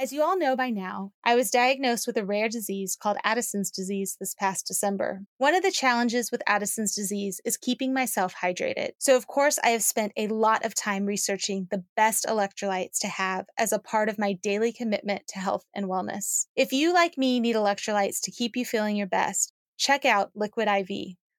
As you all know by now, I was diagnosed with a rare disease called Addison's disease this past December. One of the challenges with Addison's disease is keeping myself hydrated. So of course, I have spent a lot of time researching the best electrolytes to have as a part of my daily commitment to health and wellness. If you, like me, need electrolytes to keep you feeling your best, check out Liquid IV.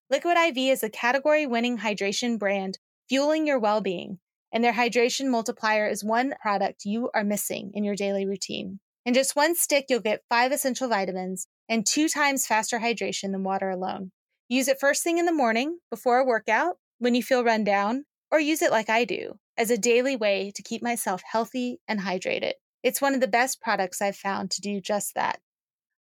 Liquid IV is a category-winning hydration brand fueling your well-being. And their hydration multiplier is one product you are missing in your daily routine. In just one stick, you'll get 5 essential vitamins and 2 times faster hydration than water alone. Use it first thing in the morning, before a workout, when you feel run down, or use it like I do, as a daily way to keep myself healthy and hydrated. It's one of the best products I've found to do just that.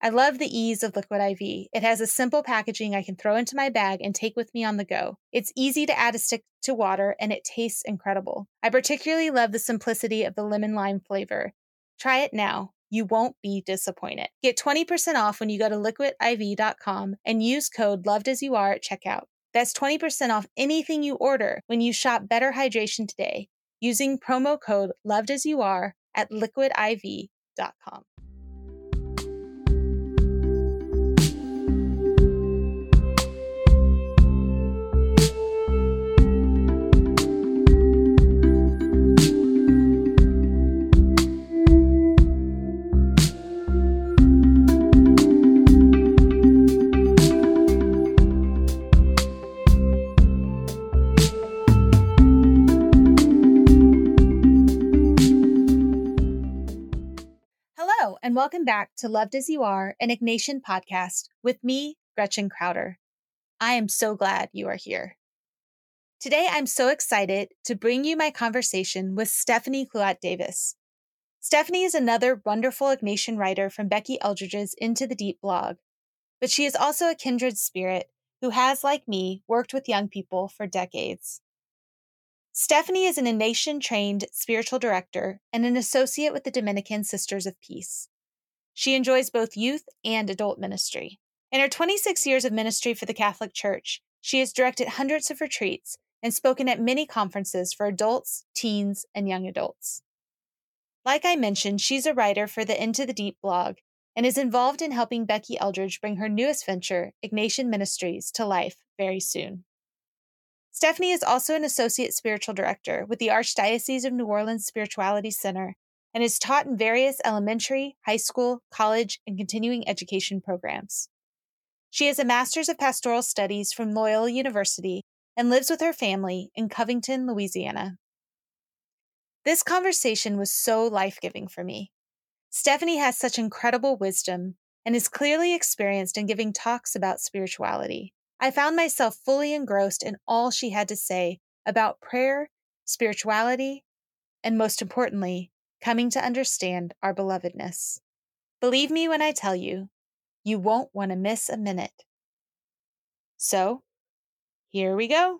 I love the ease of Liquid IV. It has a simple packaging I can throw into my bag and take with me on the go. It's easy to add a stick to water, and it tastes incredible. I particularly love the simplicity of the lemon-lime flavor. Try it now. You won't be disappointed. Get 20% off when you go to liquidiv.com and use code LOVEDASYOUARE at checkout. That's 20% off anything you order when you shop Better Hydration today using promo code LOVEDASYOUARE at liquidiv.com. And welcome back to Loved As You Are, an Ignatian podcast with me, Gretchen Crowder. I am so glad you are here. Today, I'm so excited to bring you my conversation with Stephanie Clouatre Davis. Stephanie is another wonderful Ignatian writer from Becky Eldridge's Into the Deep blog, but she is also a kindred spirit who has, like me, worked with young people for decades. Stephanie is an Ignatian-trained spiritual director and an associate with the Dominican Sisters of Peace. She enjoys both youth and adult ministry. In her 26 years of ministry for the Catholic Church, she has directed hundreds of retreats and spoken at many conferences for adults, teens, and young adults. Like I mentioned, she's a writer for the Into the Deep blog and is involved in helping Becky Eldridge bring her newest venture, Ignatian Ministries, to life very soon. Stephanie is also an associate spiritual director with the Archdiocese of New Orleans Spirituality Center and is taught in various elementary, high school, college, and continuing education programs. She has a Master's of Pastoral Studies from Loyola University and lives with her family in Covington, Louisiana. This conversation was so life-giving for me. Stephanie has such incredible wisdom and is clearly experienced in giving talks about spirituality. I found myself fully engrossed in all she had to say about prayer, spirituality, and most importantly, coming to understand our belovedness. Believe me when I tell you, you won't want to miss a minute. So, here we go.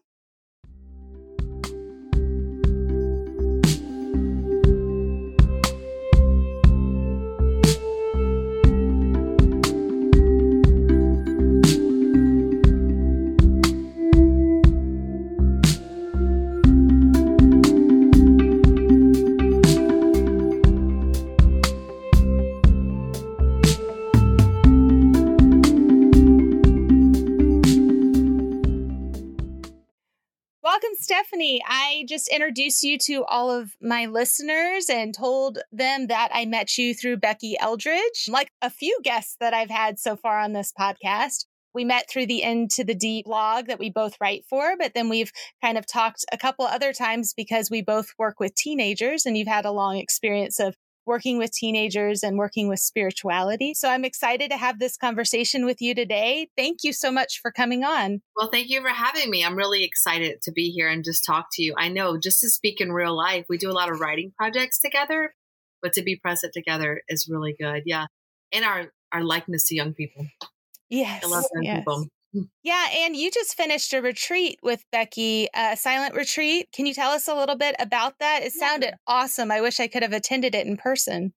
Stephanie, I just introduced you to all of my listeners and told them that I met you through Becky Eldridge. Like a few guests that I've had so far on this podcast, we met through the Into the Deep blog that we both write for, but then we've kind of talked a couple other times because we both work with teenagers and you've had a long experience of working with teenagers and working with spirituality. So I'm excited to have this conversation with you today. Thank you so much for coming on. Well, thank you for having me. I'm really excited to be here and just talk to you. I know, just to speak in real life, we do a lot of writing projects together, but to be present together is really good. Yeah. And our likeness to young people. Yes. I love young people. Yeah. And you just finished a retreat with Becky, a silent retreat. Can you tell us a little bit about that? It sounded awesome. I wish I could have attended it in person.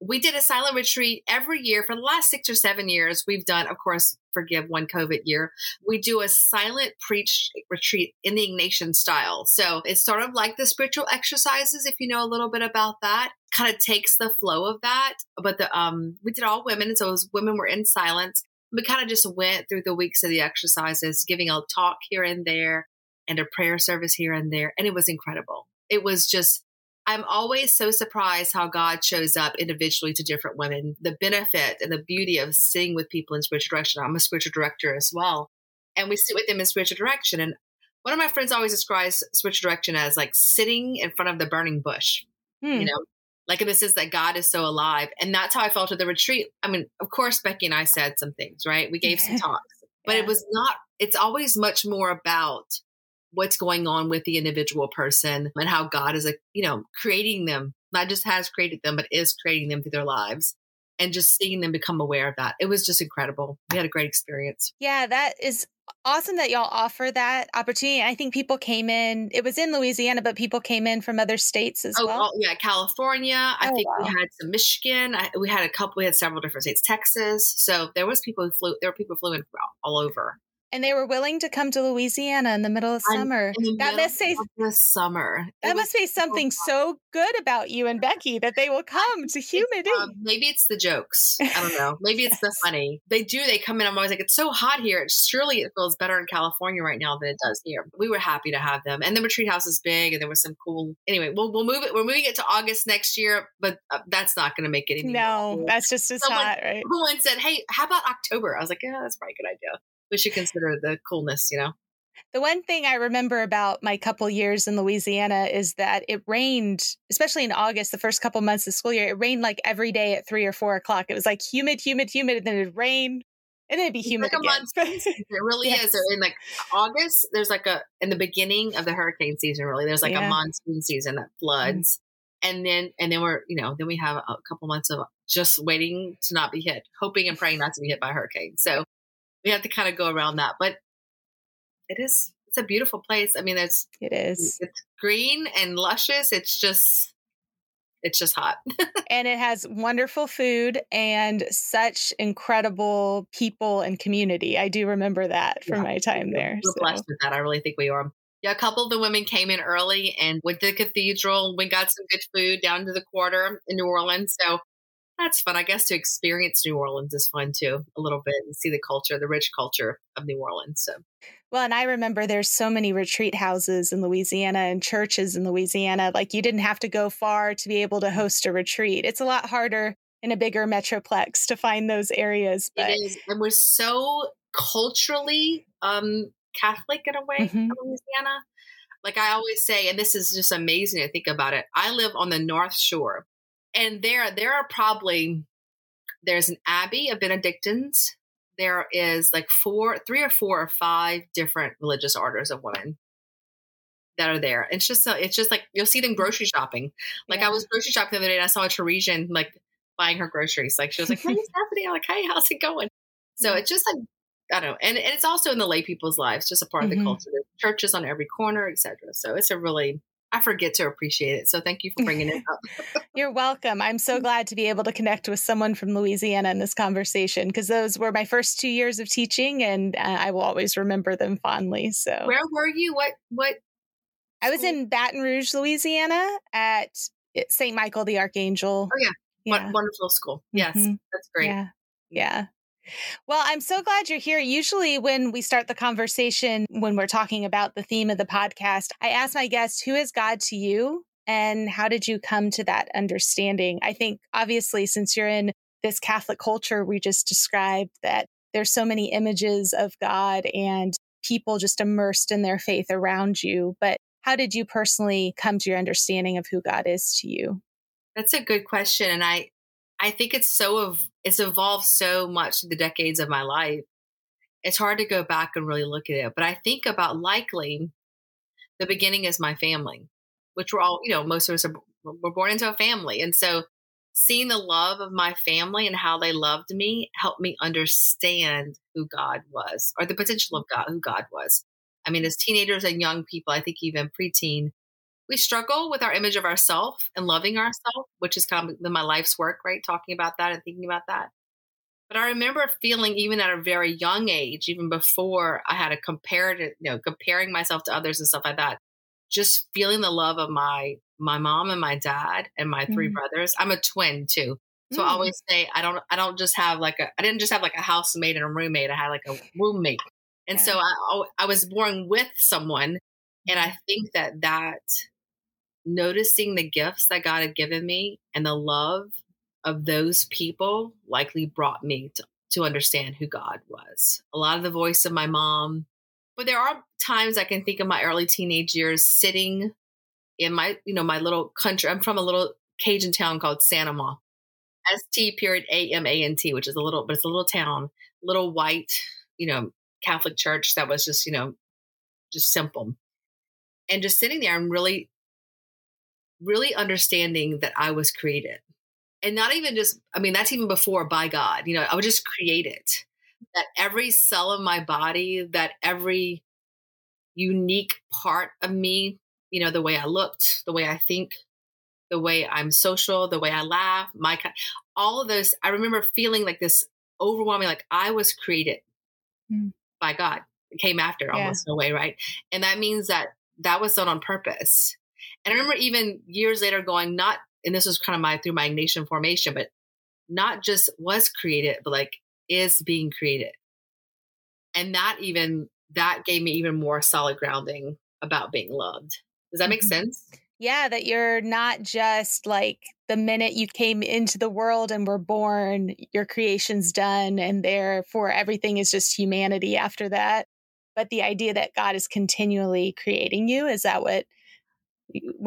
We did a silent retreat every year for the last 6 or 7 years. We've done, of course, forgive one COVID year. We do a silent preach retreat in the Ignatian style. So it's sort of like the spiritual exercises, if you know a little bit about that, kind of takes the flow of that. But the we did all women. So it was women were in silence. We kind of just went through the weeks of the exercises, giving a talk here and there and a prayer service here and there. And it was incredible. It was just, I'm always so surprised how God shows up individually to different women, the benefit and the beauty of sitting with people in spiritual direction. I'm a spiritual director as well. And we sit with them in spiritual direction. And one of my friends always describes spiritual direction as like sitting in front of the burning bush, you know? Like in the sense that God is so alive. And that's how I felt at the retreat. I mean, of course, Becky and I said some things, right? We gave some talks, but it was not, it's always much more about what's going on with the individual person and how God is, like, you know, creating them, not just has created them, but is creating them through their lives. And just seeing them become aware of that. It was just incredible. We had a great experience. Yeah, that is awesome that y'all offer that opportunity. I think people came in, it was in Louisiana, but people came in from other states as well. Oh, yeah, California. I think we had some Michigan. We had several different states, Texas. So there were people who flew in from all over. And they were willing to come to Louisiana in the middle of summer. That must say something so good about you and Becky that they will come to humidity. Maybe it's the jokes. I don't know. Maybe it's the funny. They come in. I'm always like, it's so hot here. Surely it feels better in California right now than it does here. We were happy to have them. And the retreat house is big and there was some cool. Anyway, we'll move it. We're moving it to August next year, but that's not going to make anything. No, that's just as hot, right? Someone said, hey, how about October? I was like, yeah, that's probably a good idea. We should consider the coolness, you know? The one thing I remember about my couple years in Louisiana is that it rained, especially in August, the first couple months of school year, it rained like every day at 3 or 4 o'clock. It was like humid, and then it'd rain and then it'd be humid again. It really is. In like August, there's like in the beginning of the hurricane season, really, there's like a monsoon season that floods. And then we have a couple months of just waiting to not be hit, hoping and praying not to be hit by a hurricane. So we have to kind of go around that, but it's a beautiful place. I mean, it's green and luscious. It's just hot. And it has wonderful food and such incredible people and community. I do remember that from my time there. We're blessed with that. I really think we are. Yeah. A couple of the women came in early and went to the cathedral. We got some good food down to the quarter in New Orleans. So that's fun. I guess to experience New Orleans is fun too, a little bit, and see the culture, the rich culture of New Orleans. So, well, and I remember there's so many retreat houses in Louisiana and churches in Louisiana. Like you didn't have to go far to be able to host a retreat. It's a lot harder in a bigger metroplex to find those areas. But it is, and we're so culturally Catholic in a way in Louisiana. Like I always say, and this is just amazing to think about it. I live on the North Shore. And there's an abbey of Benedictines. There is like 3 or 4 or 5 different religious orders of women that are there. It's just like, you'll see them grocery shopping. Like I was grocery shopping the other day and I saw a Teresian like buying her groceries. Like she was like, hey, Stephanie. I'm like, hey, how's it going? So it's just like, I don't know. And it's also in the lay people's lives, just a part of the culture. There's churches on every corner, etc. So it's a really... I forget to appreciate it. So thank you for bringing it up. You're welcome. I'm so glad to be able to connect with someone from Louisiana in this conversation because those were my first 2 years of teaching and I will always remember them fondly. So where were you? What? I was in Baton Rouge, Louisiana at St. Michael the Archangel. Oh, yeah. Wonderful school. Yes. Mm-hmm. That's great. Yeah. Well, I'm so glad you're here. Usually when we start the conversation, when we're talking about the theme of the podcast, I ask my guests, who is God to you and how did you come to that understanding? I think obviously, since you're in this Catholic culture, we just described that there's so many images of God and people just immersed in their faith around you. But how did you personally come to your understanding of who God is to you? That's a good question. And I think it's evolved so much through the decades of my life. It's hard to go back and really look at it. But I think about likely the beginning is my family, which we're all, you know, most of us were born into a family. And so seeing the love of my family and how they loved me helped me understand who God was, or the potential of God, who God was. I mean, as teenagers and young people, I think even preteen, we struggle with our image of ourselves and loving ourselves, which is kind of my life's work, right? Talking about that and thinking about that. But I remember feeling, even at a very young age, even before I had a comparative, you know, comparing myself to others and stuff like that, just feeling the love of my mom and my dad and my three brothers. I'm a twin too, so I always say I didn't just have like a housemate and a roommate. I had like a roommate, and so I was born with someone. And I think that noticing the gifts that God had given me and the love of those people likely brought me to understand who God was. A lot of the voice of my mom, but there are times I can think of my early teenage years sitting in my little country. I'm from a little Cajun town called St. Amant, S-T.AMANT, which is it's a little town, little white, Catholic church that was just simple. And just sitting there and really, really understanding that I was created. And not even just, I mean, that's even before by God, I was just created. That every cell of my body, that every unique part of me, the way I looked, the way I think, the way I'm social, the way I laugh, all of those, I remember feeling like this overwhelming, like I was created by God. It came after almost in a way, right? And that means that was done on purpose. And I remember even years later and this was kind of through my Ignatian formation, but not just was created, but like is being created. And that gave me even more solid grounding about being loved. Does that make sense? Yeah. That you're not just like the minute you came into the world and were born, your creation's done. And therefore everything is just humanity after that. But the idea that God is continually creating you, is that what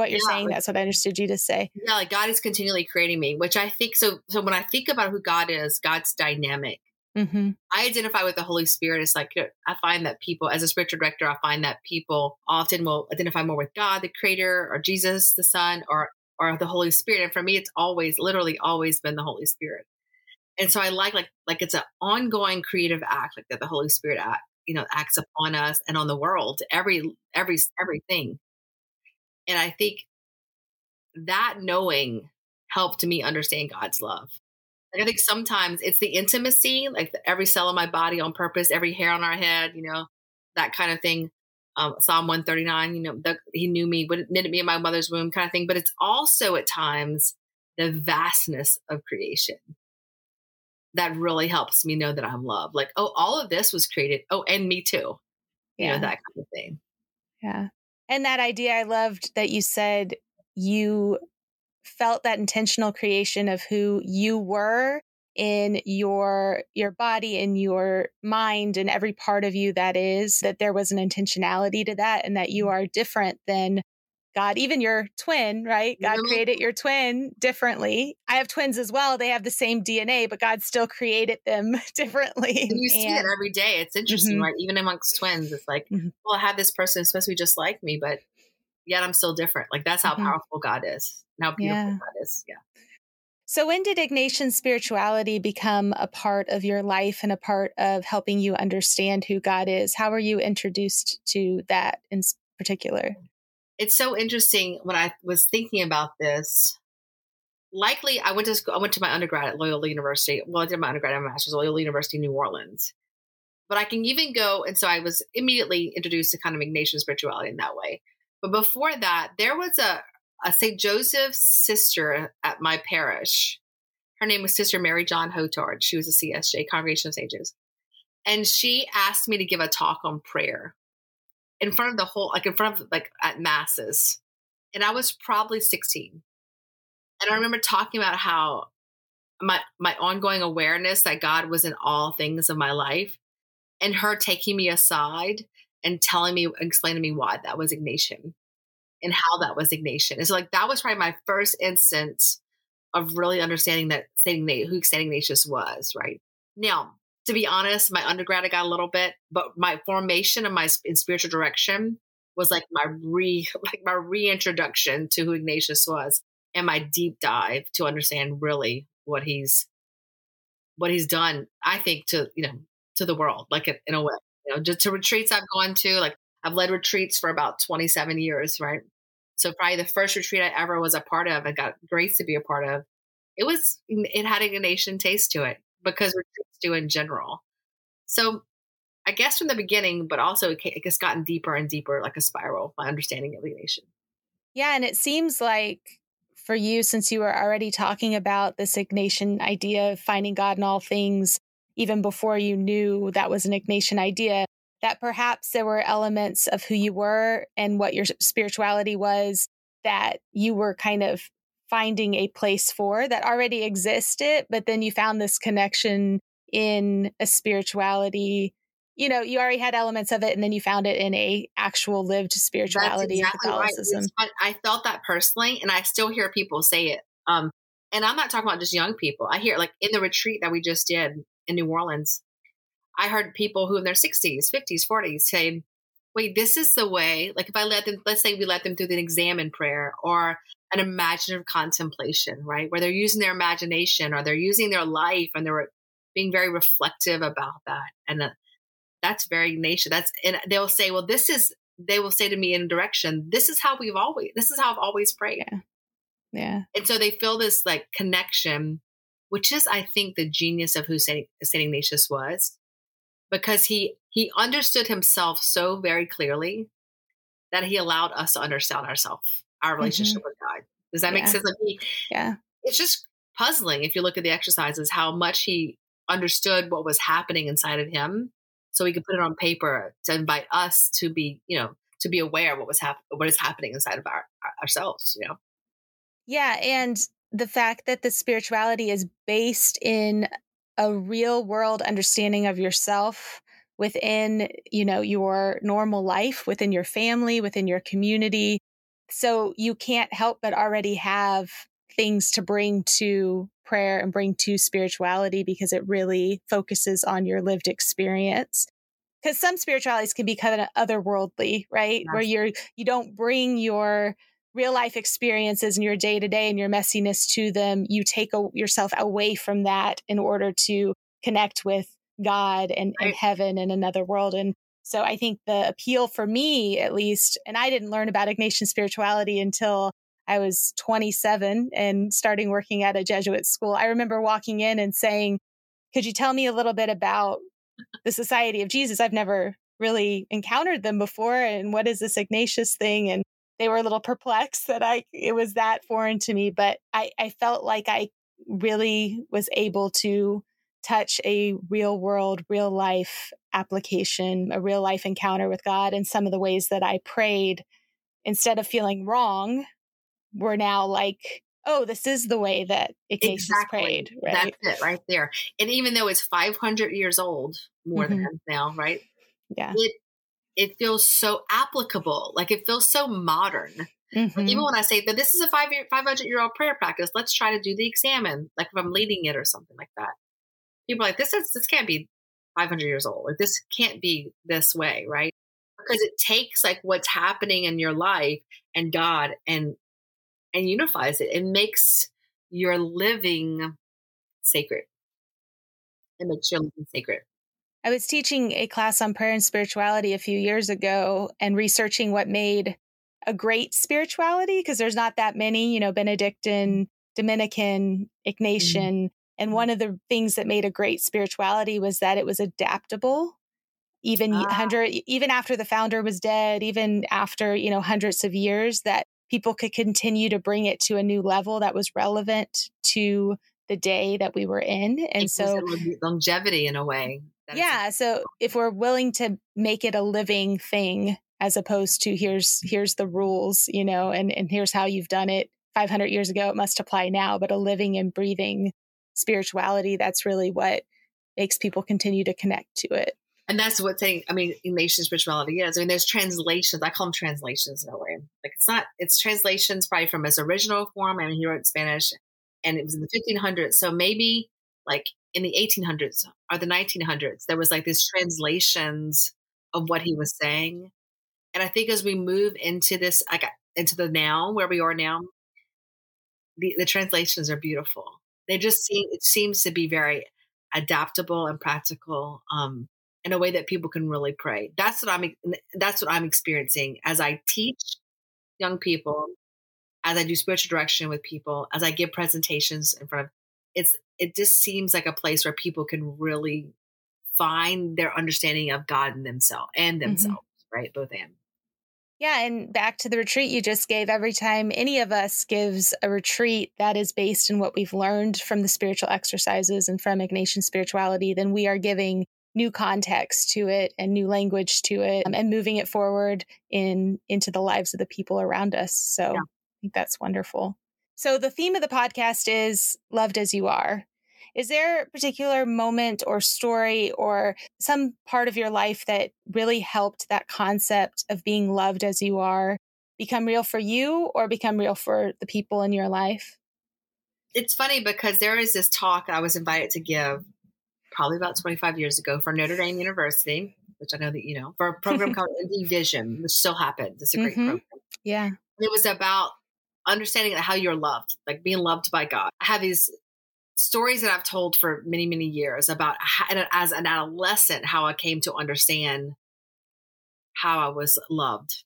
you're saying? That's what I understood you to say. Yeah, like God is continually creating me, which I think so. So when I think about who God is, God's dynamic. Mm-hmm. I identify with the Holy Spirit. It's like I find that people, as a spiritual director, I find that people often will identify more with God, the Creator, or Jesus, the Son, or the Holy Spirit. And for me, it's always been the Holy Spirit. And so I like it's an ongoing creative act, like that the Holy Spirit act. Acts upon us and on the world, everything. And I think that knowing helped me understand God's love. Like I think sometimes it's the intimacy, like every cell of my body on purpose, every hair on our head, that kind of thing. Psalm 139, he knew me, knit me in my mother's womb kind of thing. But it's also at times the vastness of creation. That really helps me know that I'm loved. Like, oh, all of this was created. Oh, and me too. Yeah. That kind of thing. Yeah. And that idea, I loved that you said you felt that intentional creation of who you were in your body, in your mind, and every part of you that there was an intentionality to that, and that you are different than God, even your twin, right? God created your twin differently. I have twins as well. They have the same DNA, but God still created them differently. And you see it every day. It's interesting, right? Even amongst twins, it's like, well, I have this person who's supposed to be just like me, but yet I'm still different. Like that's how powerful God is and how beautiful God is. Yeah. So when did Ignatian spirituality become a part of your life and a part of helping you understand who God is? How were you introduced to that in particular? It's so interesting when I was thinking about this. Likely, I went to school. I went to my undergrad at Loyola University. Well, I did my undergrad and my master's at Loyola University, New Orleans. But I can even go, and so I was immediately introduced to kind of Ignatian spirituality in that way. But before that, there was a St. Joseph sister at my parish. Her name was Sister Mary John Hotard. She was a CSJ, Congregation of St. Joseph, and she asked me to give a talk on prayer. In front of at masses. And I was probably 16. And I remember talking about how my ongoing awareness that God was in all things of my life, and her taking me aside and explaining to me why that was Ignatian and how that was Ignatian. And so like, that was probably my first instance of really understanding that who St. Ignatius was, right? Now, to be honest, my undergrad, I got a little bit, but my formation and in spiritual direction was like my reintroduction to who Ignatius was and my deep dive to understand really what he's done, I think, to the world, like in a way, just to retreats I've gone to, like I've led retreats for about 27 years, right? So probably the first retreat I ever was a part of and got grace to be a part of, it had an Ignatian taste to it because retreats do in general. So I guess from the beginning, but also it's gotten deeper and deeper, like a spiral, my understanding of Ignatian. Yeah. And it seems like for you, since you were already talking about this Ignatian idea of finding God in all things, even before you knew that was an Ignatian idea, that perhaps there were elements of who you were and what your spirituality was that you were kind of finding a place for that already existed, but then you found this connection in a spirituality. You already had elements of it, and then you found it in a actual lived spirituality. That's exactly Catholicism. Right. I felt that personally, and I still hear people say it. And I'm not talking about just young people. I hear, like, in the retreat that we just did in New Orleans, I heard people who in their 60s, 50s, 40s saying, wait, this is the way, like if I let them, let's say we let them through an examine prayer or an imaginative contemplation, right? Where they're using their imagination or they're using their life and they're being very reflective about that. And that's very Ignatian. And they'll say, well, they will say to me in direction, this is how I've always prayed. Yeah. And so they feel this like connection, which is, I think, the genius of who St. Ignatius was. Because he understood himself so very clearly that he allowed us to understand ourselves, our relationship with God. Does that make sense? Like it's just puzzling if you look at the exercises, how much he understood what was happening inside of him, so he could put it on paper to invite us to be, to be aware of what is happening inside of ourselves. Yeah, and the fact that the spirituality is based in a real world understanding of yourself within, your normal life, within your family, within your community. So you can't help but already have things to bring to prayer and bring to spirituality because it really focuses on your lived experience. Because some spiritualities can be kind of otherworldly, right? Yes. Where you don't bring your real life experiences and your day to day and your messiness to them. You take yourself away from that in order to connect with God and heaven and another world. And so I think the appeal for me, at least, and I didn't learn about Ignatian spirituality until I was 27 and starting working at a Jesuit school. I remember walking in and saying, could you tell me a little bit about the Society of Jesus? I've never really encountered them before. And what is this Ignatius thing? And they were a little perplexed that it was that foreign to me, but I felt like I really was able to touch a real world, real life application, a real life encounter with God. And some of the ways that I prayed, instead of feeling wrong, were now like, oh, this is the way that Ignatius prayed. Right? That's it right there. And even though it's 500 years old, more than now, right? Yeah. It feels so applicable. Like it feels so modern. Like even when I say that this is a 500-year-old prayer practice, let's try to do the examine, like if I'm leading it or something like that. People are like, this can't be 500 years old. Like this can't be this way, right? Because it takes like what's happening in your life and God and unifies it. It makes your living sacred. It makes your living sacred. I was teaching a class on prayer and spirituality a few years ago and researching what made a great spirituality, because there's not that many, Benedictine, Dominican, Ignatian. And one of the things that made a great spirituality was that it was adaptable, even after the founder was dead, even after, hundreds of years, that people could continue to bring it to a new level that was relevant to the day that we were in. And so longevity in a way. Yeah. So if we're willing to make it a living thing, as opposed to here's the rules, and here's how you've done it 500 years ago, it must apply now, but a living and breathing spirituality, that's really what makes people continue to connect to it. And that's what Ignatian spirituality is. There's translations. I call them translations in a way. Like it's translations probably from his original form. He wrote Spanish and it was in the 1500s. So maybe like in the 1800s or the 1900s, there was like these translations of what he was saying. And I think as we move into this, into the now, where we are now, the translations are beautiful. They just seems to be very adaptable and practical in a way that people can really pray. That's what I'm experiencing as I teach young people, as I do spiritual direction with people, as I give presentations in front of it just seems like a place where people can really find their understanding of God and themselves, mm-hmm. right? Both and. Yeah. And back to the retreat you just gave, every time any of us gives a retreat that is based in what we've learned from the spiritual exercises and from Ignatian spirituality, then we are giving new context to it and new language to it and moving it forward into the lives of the people around us. So yeah. I think that's wonderful. So the theme of the podcast is loved as you are. Is there a particular moment or story or some part of your life that really helped that concept of being loved as you are become real for you or become real for the people in your life? It's funny because there is this talk I was invited to give probably about 25 years ago for Notre Dame University, which I know that you know, for a program called Indie Vision, which still happens. It's a great mm-hmm. program. Yeah. It was about understanding how you're loved, like being loved by God. I have these stories that I've told for many, many years about how, as an adolescent, how I came to understand how I was loved.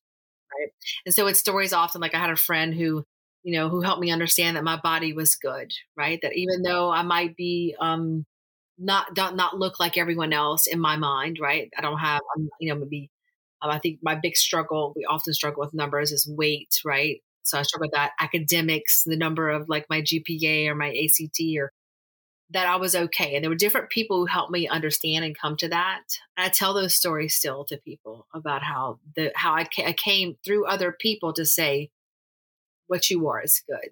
Right. And so it's stories often like I had a friend who helped me understand that my body was good, right? That even though I might be, not look like everyone else in my mind, right? I don't have, I think my big struggle, we often struggle with numbers is weight, right? So I struggle with that, academics, the number of like my GPA or my ACT, or that I was okay. And there were different people who helped me understand and come to that. And I tell those stories still to people about how I came through other people to say, what you are is good.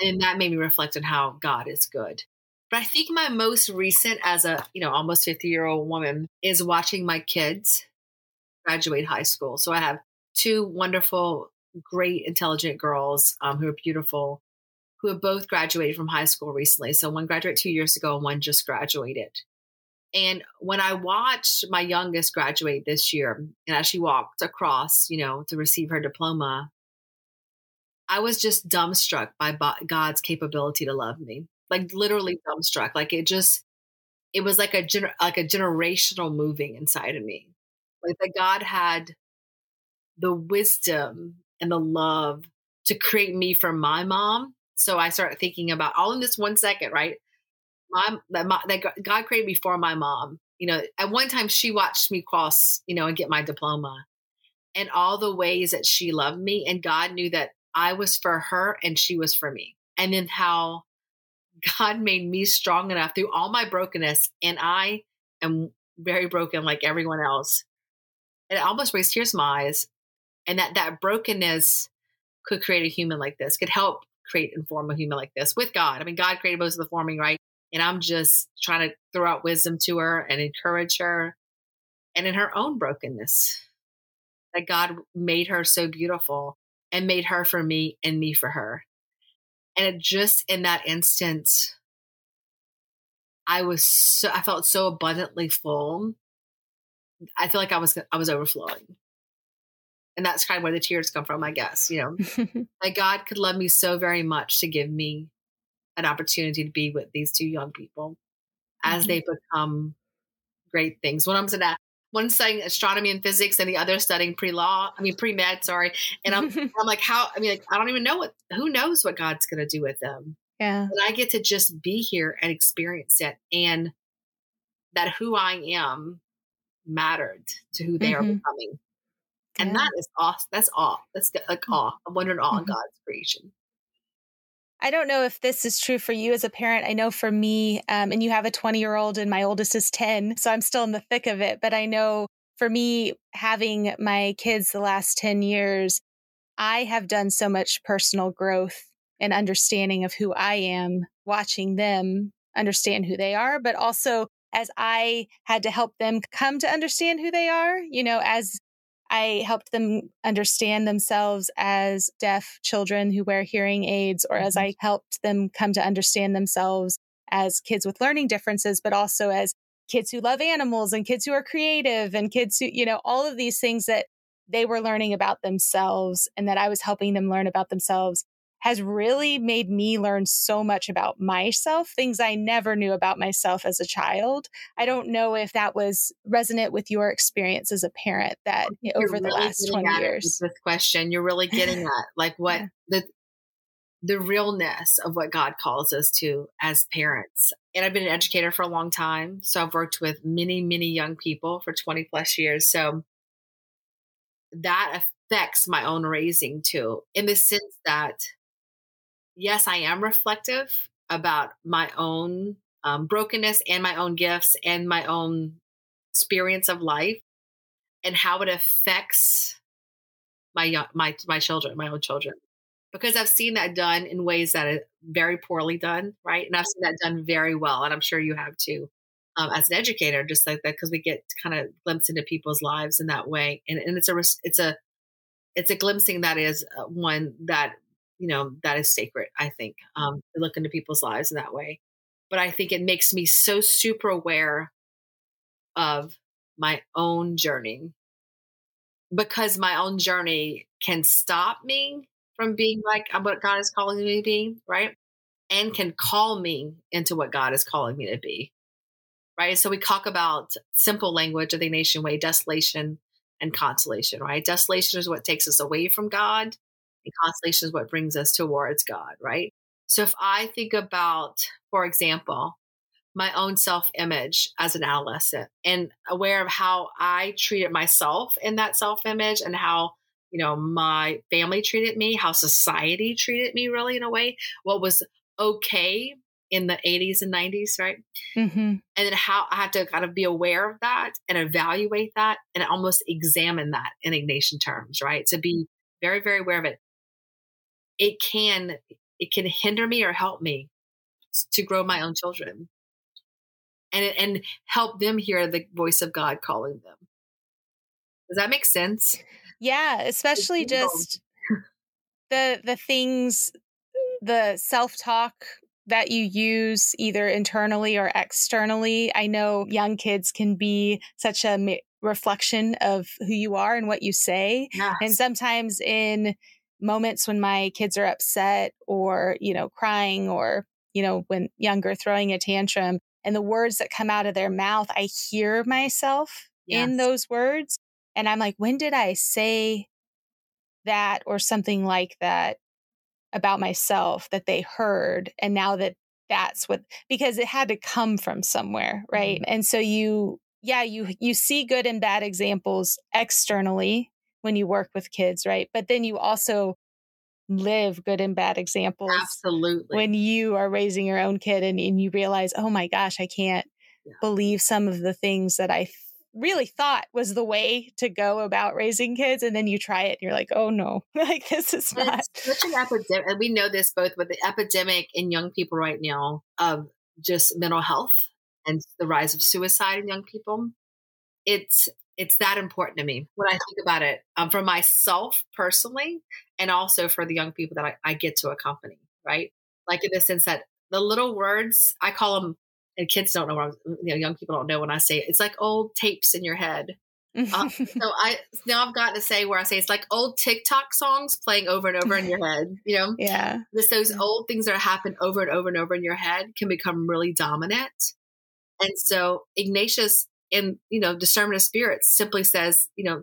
And that made me reflect on how God is good. But I think my most recent as a, almost 50-year-old woman is watching my kids graduate high school. So I have two wonderful, great, intelligent girls who are beautiful, who have both graduated from high school recently. So one graduated 2 years ago, and one just graduated. And when I watched my youngest graduate this year, and as she walked across, to receive her diploma, I was just dumbstruck by God's capability to love me, like literally dumbstruck. Like it was like a generational moving inside of me, like that God had the wisdom and the love to create me from my mom. So I started thinking about all in this 1 second, right? That God created me for my mom. At one time she watched me cross, and get my diploma, and all the ways that she loved me. And God knew that I was for her and she was for me. And then how God made me strong enough through all my brokenness. And I am very broken like everyone else. And it almost raised tears in my eyes. And that brokenness could create a human like this, could help create and form a human like this with God. I mean, God created most of the forming, right? And I'm just trying to throw out wisdom to her and encourage her. And in her own brokenness, that God made her so beautiful and made her for me and me for her. And it just in that instance, I felt so abundantly full. I feel like I was overflowing. And that's kind of where the tears come from, I guess, like God could love me so very much to give me an opportunity to be with these two young people as mm-hmm. they become great things. One's studying astronomy and physics and the other studying pre-med, sorry. And I'm like, I don't even know who knows what God's going to do with them. Yeah. And I get to just be here and experience it. And that who I am mattered to who they mm-hmm. are becoming. And yeah. That is awesome. That's awe. That's like awe. I'm wondering awe in mm-hmm. God's creation. I don't know if this is true for you as a parent. I know for me, and you have a 20-year-old and my oldest is 10, so I'm still in the thick of it. But I know for me, having my kids the last 10 years, I have done so much personal growth and understanding of who I am, watching them understand who they are, but also as I had to help them come to understand who they are, as I helped them understand themselves as deaf children who wear hearing aids, or as I helped them come to understand themselves as kids with learning differences, but also as kids who love animals and kids who are creative and kids who, you know, all of these things that they were learning about themselves and that I was helping them learn about themselves has really made me learn so much about myself, things I never knew about myself as a child. I don't know if that was resonant with your experience as a parent that over the last 20 years. This question, you're really getting at like what the realness of what God calls us to as parents. And I've been an educator for a long time. So I've worked with many, many young people for 20 plus years. So that affects my own raising too, in the sense that yes, I am reflective about my own brokenness and my own gifts and my own experience of life and how it affects my children, my own children, because I've seen that done in ways that are very poorly done, right? And I've seen that done very well, and I'm sure you have too, as an educator, just like that, because we get kind of glimpsed into people's lives in that way, and it's a glimpsing that is one that, you know, that is sacred, I think, to look into people's lives in that way. But I think it makes me so super aware of my own journey, because my own journey can stop me from being like what God is calling me to be, right? And can call me into what God is calling me to be, right? So we talk about simple language of the Ignatian way, desolation and consolation, right? Desolation is what takes us away from God. And consolation is what brings us towards God, right? So if I think about, for example, my own self-image as an adolescent and aware of how I treated myself in that self-image and how, you know, my family treated me, how society treated me really in a way, what was okay in the 80s and 90s, right? Mm-hmm. And then how I had to kind of be aware of that and evaluate that and almost examine that in Ignatian terms, right? To be very, very aware of it. It can hinder me or help me to grow my own children and help them hear the voice of God calling them. Does that make sense? Yeah, especially just the things, the self-talk that you use either internally or externally. I know young kids can be such a reflection of who you are and what you say. Yes. And sometimes in moments when my kids are upset or, you know, crying or, you know, when younger throwing a tantrum and the words that come out of their mouth, I hear myself in those words. And I'm like, when did I say that or something like that about myself that they heard? And now that's what, because it had to come from somewhere, right? Mm-hmm. And so you see good and bad examples externally when you work with kids, right? But then you also live good and bad examples. Absolutely. When you are raising your own kid and you realize, oh my gosh, I can't believe some of the things that I really thought was the way to go about raising kids. And then you try it and you're like, oh no, like this is not. It's such an epidemic. And we know this both with the epidemic in young people right now of just mental health and the rise of suicide in young people. It's that important to me when I think about it for myself personally, and also for the young people that I get to accompany, right? Like in the sense that the little words, I call them, and kids don't know what young people don't know when I say it. It's like old tapes in your head. So I've got to say where I say it's like old TikTok songs playing over and over in your head, you know? Yeah. Those old things that happen over and over and over in your head can become really dominant. And so Ignatius in, you know, discernment of spirits simply says, you know,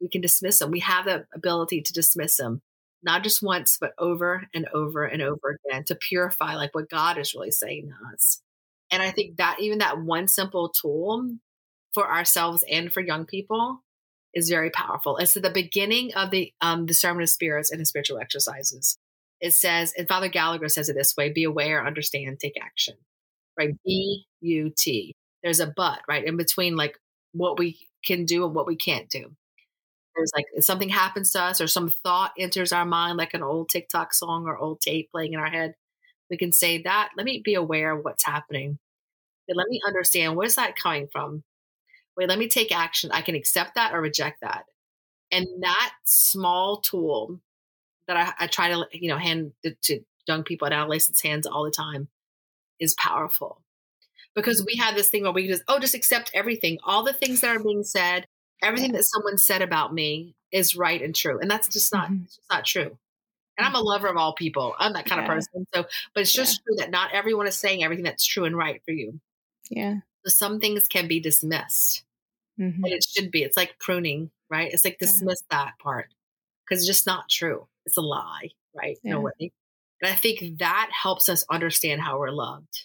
we can dismiss them. We have the ability to dismiss them, not just once, but over and over and over again to purify like what God is really saying to us. And I think that even that one simple tool for ourselves and for young people is very powerful. And so the beginning of the discernment of spirits and the spiritual exercises, it says, and Father Gallagher says it this way, be aware, understand, take action. Right? B-U-T. There's a but, right? In between like what we can do and what we can't do. There's like if something happens to us or some thought enters our mind, like an old TikTok song or old tape playing in our head. We can say that, let me be aware of what's happening. And let me understand, where's that coming from? wait, let me take action. I can accept that or reject that. And that small tool that I try to, you know, hand to young people at adolescents' hands all the time is powerful, because we have this thing where we just accept everything, all the things that are being said, everything that someone said about me is right and true. And that's just not, it's just not true. And I'm a lover of all people. I'm that kind of person. So, but it's just true that not everyone is saying everything that's true and right for you. Yeah. So some things can be dismissed, and it should be. It's like pruning, right? It's like dismiss that part because it's just not true. It's a lie, right? Yeah. No way. And I think that helps us understand how we're loved.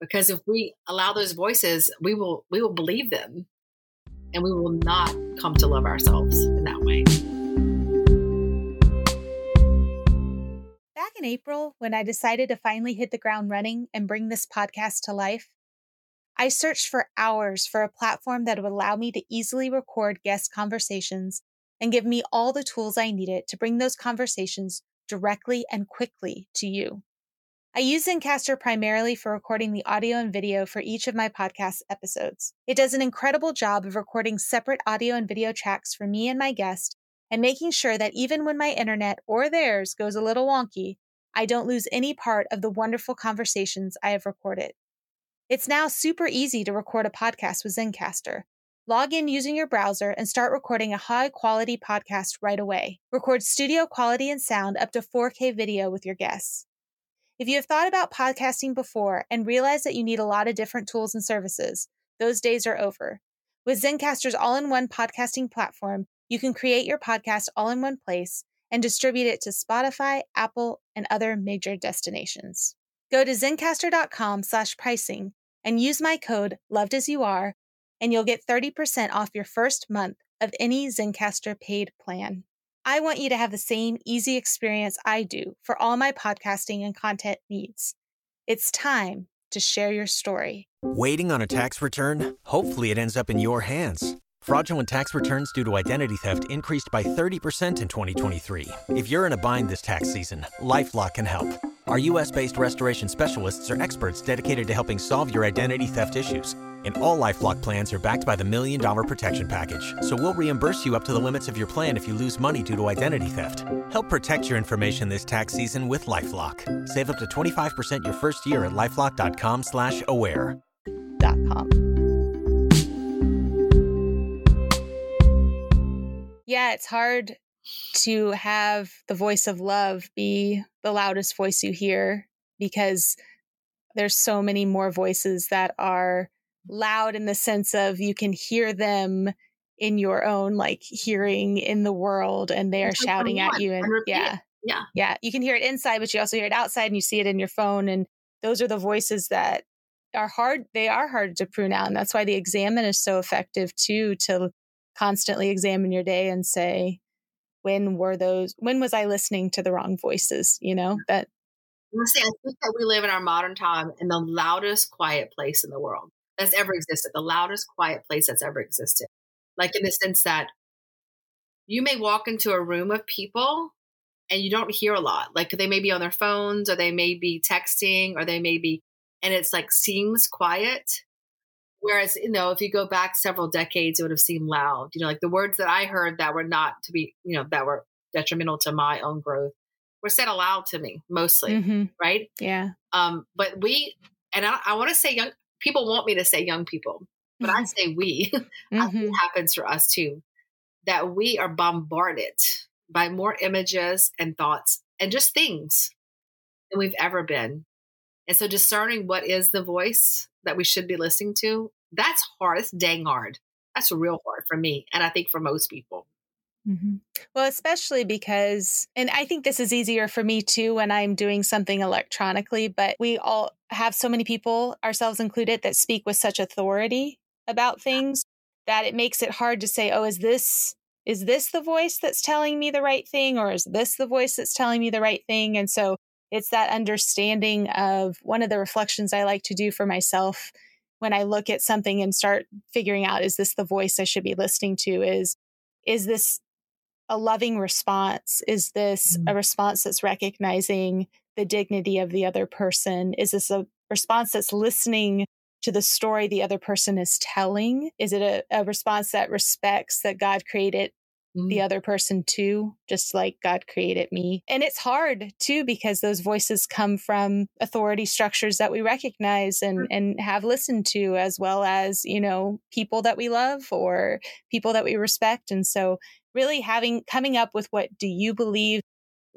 Because if we allow those voices, we will believe them, and we will not come to love ourselves in that way. Back in April, when I decided to finally hit the ground running and bring this podcast to life, I searched for hours for a platform that would allow me to easily record guest conversations and give me all the tools I needed to bring those conversations directly and quickly to you. I use Zencastr primarily for recording the audio and video for each of my podcast episodes. It does an incredible job of recording separate audio and video tracks for me and my guest, and making sure that even when my internet or theirs goes a little wonky, I don't lose any part of the wonderful conversations I have recorded. It's now super easy to record a podcast with Zencastr. Log in using your browser and start recording a high-quality podcast right away. Record studio quality and sound up to 4K video with your guests. If you have thought about podcasting before and realize that you need a lot of different tools and services, those days are over. With Zencastr's all-in-one podcasting platform, you can create your podcast all in one place and distribute it to Spotify, Apple, and other major destinations. Go to Zencastr.com/pricing and use my code LOVEDASYOUARE, and you'll get 30% off your first month of any Zencastr paid plan. I want you to have the same easy experience I do for all my podcasting and content needs. It's time to share your story. Waiting on a tax return? Hopefully it ends up in your hands. Fraudulent tax returns due to identity theft increased by 30% in 2023. If you're in a bind this tax season, LifeLock can help. Our U.S.-based restoration specialists are experts dedicated to helping solve your identity theft issues. And all LifeLock plans are backed by the $1 Million Protection Package. So we'll reimburse you up to the limits of your plan if you lose money due to identity theft. Help protect your information this tax season with LifeLock. Save up to 25% your first year at LifeLock.com/aware. Yeah, it's hard to have the voice of love be the loudest voice you hear, because there's so many more voices that are loud in the sense of you can hear them in your own like hearing in the world, and they are like shouting at you. And yeah, you can hear it inside, but you also hear it outside, and you see it in your phone. And those are the voices that are hard. They are hard to prune out. And that's why the examine is so effective too, to constantly examine your day and say, when was I listening to the wrong voices? You know, that I think that we live in our modern time in the loudest quiet place in the world that's ever existed, the loudest quiet place that's ever existed. Like in the sense that you may walk into a room of people and you don't hear a lot. Like they may be on their phones, or they may be texting, or they may be, and it's like seems quiet. Whereas, you know, if you go back several decades, it would have seemed loud. You know, like the words that I heard that were not to be, you know, that were detrimental to my own growth were said aloud to me mostly. Mm-hmm. Right. Yeah. But we, and I want to say young, people want me to say young people, but I say we. It happens for us too, that we are bombarded by more images and thoughts and just things than we've ever been. And so discerning what is the voice that we should be listening to, that's hard. It's dang hard. That's real hard for me. And I think for most people. Mm-hmm. Well, especially because, and I think this is easier for me too when I'm doing something electronically, but we all have so many people, ourselves included, that speak with such authority about things that it makes it hard to say, oh, is this the voice that's telling me the right thing? Or is this the voice that's telling me the right thing? And so it's that understanding of one of the reflections I like to do for myself when I look at something and start figuring out, is this the voice I should be listening to? Is this a loving response? Is this a response that's recognizing the dignity of the other person? Is this a response that's listening to the story the other person is telling? Is it a response that respects that God created the other person too, just like God created me? And it's hard too, because those voices come from authority structures that we recognize and have listened to, as well as, you know, people that we love or people that we respect. And so really coming up with what do you believe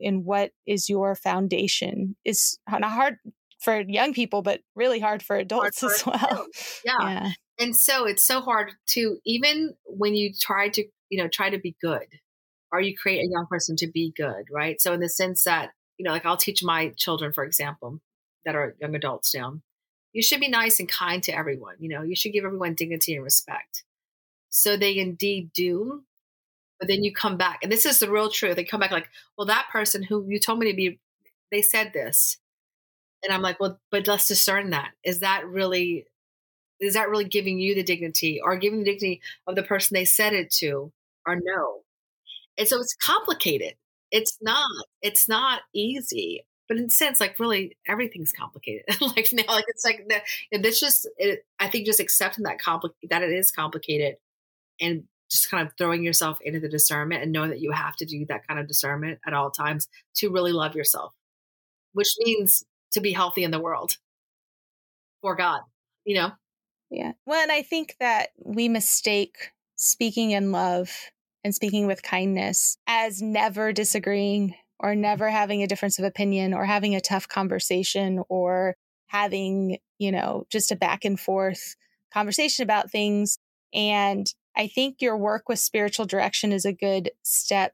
and what is your foundation is hard for young people, but really hard for adults as well. Yeah. And so it's so hard to, even when you try to be good, or you create a young person to be good, right? So in the sense that, you know, like I'll teach my children, for example, that are young adults now, you should be nice and kind to everyone. You know, you should give everyone dignity and respect. So they indeed do. But then you come back, and this is the real truth. They come back like, well, that person who you told me to be, they said this. And I'm like, well, but let's discern that. Is that really giving you the dignity, or giving the dignity of the person they said it to, or no? And so it's complicated. It's not easy, but in a sense, like really everything's complicated. Like now, like it's like that. This just, I think just accepting that it is complicated, and just kind of throwing yourself into the discernment and knowing that you have to do that kind of discernment at all times to really love yourself, which means to be healthy in the world for God, you know? Yeah. Well, and I think that we mistake speaking in love and speaking with kindness as never disagreeing or never having a difference of opinion or having a tough conversation or having, you know, just a back and forth conversation about things. And I think your work with spiritual direction is a good step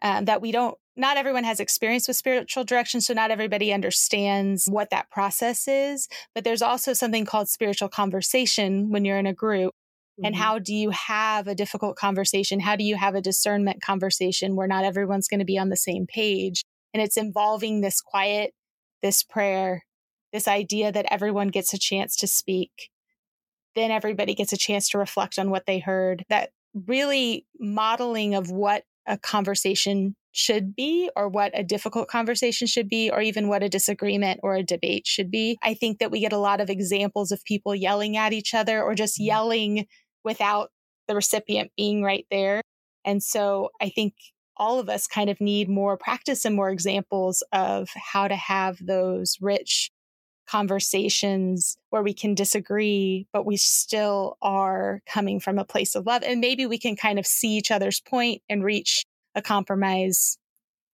that not everyone has experience with spiritual direction, so not everybody understands what that process is. But there's also something called spiritual conversation when you're in a group. Mm-hmm. And how do you have a difficult conversation? How do you have a discernment conversation where not everyone's going to be on the same page? And it's involving this quiet, this prayer, this idea that everyone gets a chance to speak. Then everybody gets a chance to reflect on what they heard. That really modeling of what a conversation should be, or what a difficult conversation should be, or even what a disagreement or a debate should be. I think that we get a lot of examples of people yelling at each other or just yelling without the recipient being right there. And so I think all of us kind of need more practice and more examples of how to have those rich conversations where we can disagree, but we still are coming from a place of love. And maybe we can kind of see each other's point and reach a compromise,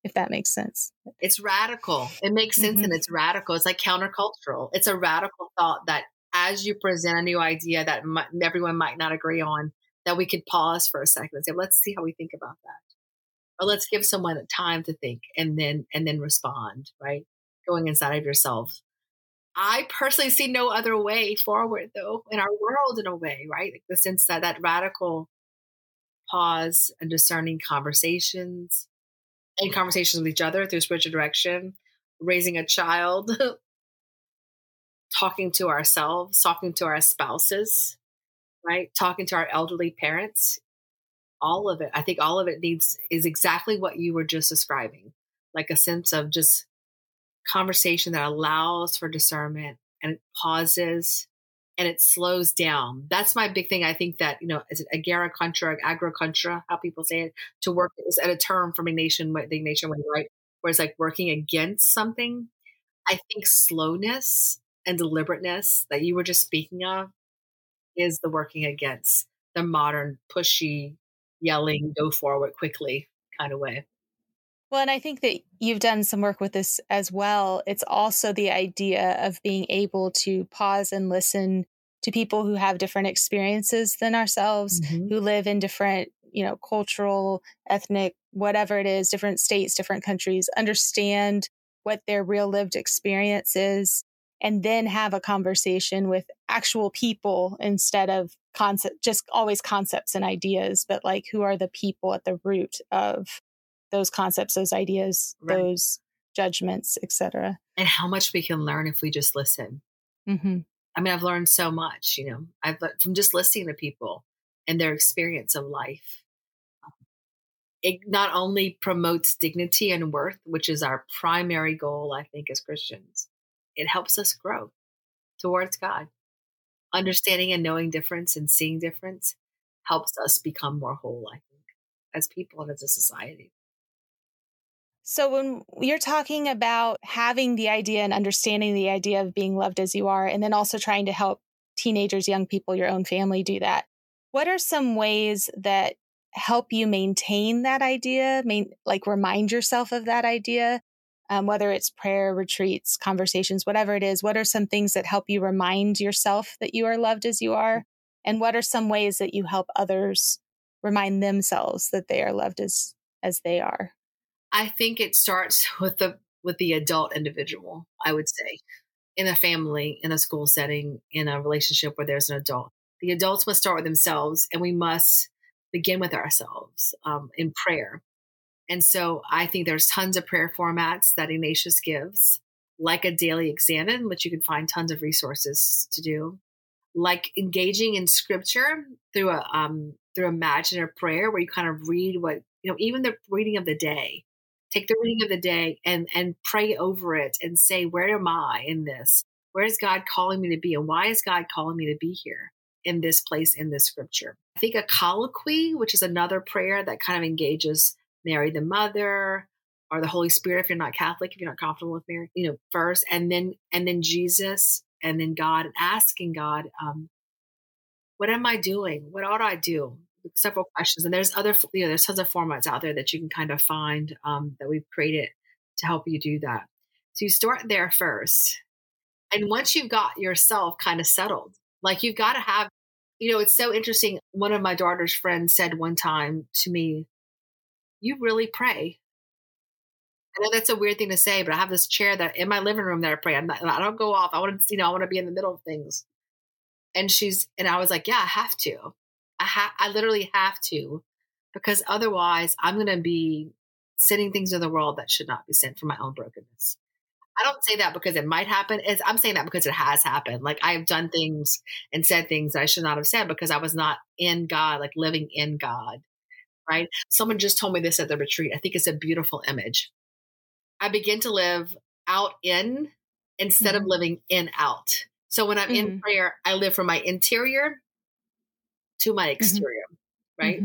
if that makes sense. It's radical. It makes sense. Mm-hmm. And it's radical. It's like countercultural. It's a radical thought that as you present a new idea that everyone might not agree on, that we could pause for a second and say, let's see how we think about that. Or let's give someone time to think and then respond, right? Going inside of yourself. I personally see no other way forward, though, in our world in a way, right? Like the sense that radical pause and discerning conversations, and conversations with each other through spiritual direction, raising a child, talking to ourselves, talking to our spouses, right? Talking to our elderly parents, all of it. I think all of it is exactly what you were just describing, like a sense of just conversation that allows for discernment, and it pauses and it slows down. That's my big thing. I think that, you know, is it agriculture, how people say it, to work is at a term from Ignatian way, right? Where it's like working against something. I think slowness and deliberateness that you were just speaking of is the working against the modern pushy, yelling, go forward quickly kind of way. Well, and I think that you've done some work with this as well. It's also the idea of being able to pause and listen to people who have different experiences than ourselves, mm-hmm. who live in different, you know, cultural, ethnic, whatever it is, different states, different countries, understand what their real lived experience is, and then have a conversation with actual people instead of just always concepts and ideas, but like who are the people at the root of those concepts, those ideas, right. Those judgments, etc. And how much we can learn if we just listen. Mm-hmm. I mean, I've learned so much, you know, I've learned from just listening to people and their experience of life. It not only promotes dignity and worth, which is our primary goal, I think, as Christians, it helps us grow towards God. understanding and knowing difference and seeing difference helps us become more whole, I think, as people and as a society. So when you're talking about having the idea and understanding the idea of being loved as you are, and then also trying to help teenagers, young people, your own family do that, what are some ways that help you maintain that idea, like remind yourself of that idea, whether it's prayer, retreats, conversations, whatever it is? What are some things that help you remind yourself that you are loved as you are? And what are some ways that you help others remind themselves that they are loved as they are? I think it starts with the adult individual, I would say, in a family, in a school setting, in a relationship where there's an adult. The adults must start with themselves, and we must begin with ourselves in prayer. And so I think there's tons of prayer formats that Ignatius gives, like a daily examen, which you can find tons of resources to do, like engaging in scripture through imaginative prayer, where you kind of read what, even the reading of the day. Take the reading of the day and pray over it and say, where am I in this? Where is God calling me to be? And why is God calling me to be here in this place, in this scripture? I think a colloquy, which is another prayer that kind of engages Mary the Mother or the Holy Spirit, if you're not Catholic, if you're not comfortable with Mary, first, and then Jesus, and then God, and asking God, what am I doing? What ought I do? Several questions. And there's other, there's tons of formats out there that you can kind of find that we've created to help you do that. So you start there first. And once you've got yourself kind of settled, like you've got to have, it's so interesting. One of my daughter's friends said one time to me, "You really pray." I know that's a weird thing to say, but I have this chair that in my living room that I pray. I don't go off. I want to, I want to be in the middle of things. And I was like, yeah, I have to. I literally have to, because otherwise I'm going to be sending things to the world that should not be sent for my own brokenness. I don't say that because it might happen. I'm saying that because it has happened. Like I have done things and said things that I should not have said because I was not in God, like living in God, right? Someone just told me this at the retreat. I think it's a beautiful image. I begin to live out in instead of living in out. So when I'm in prayer, I live from my interior to my exterior, right?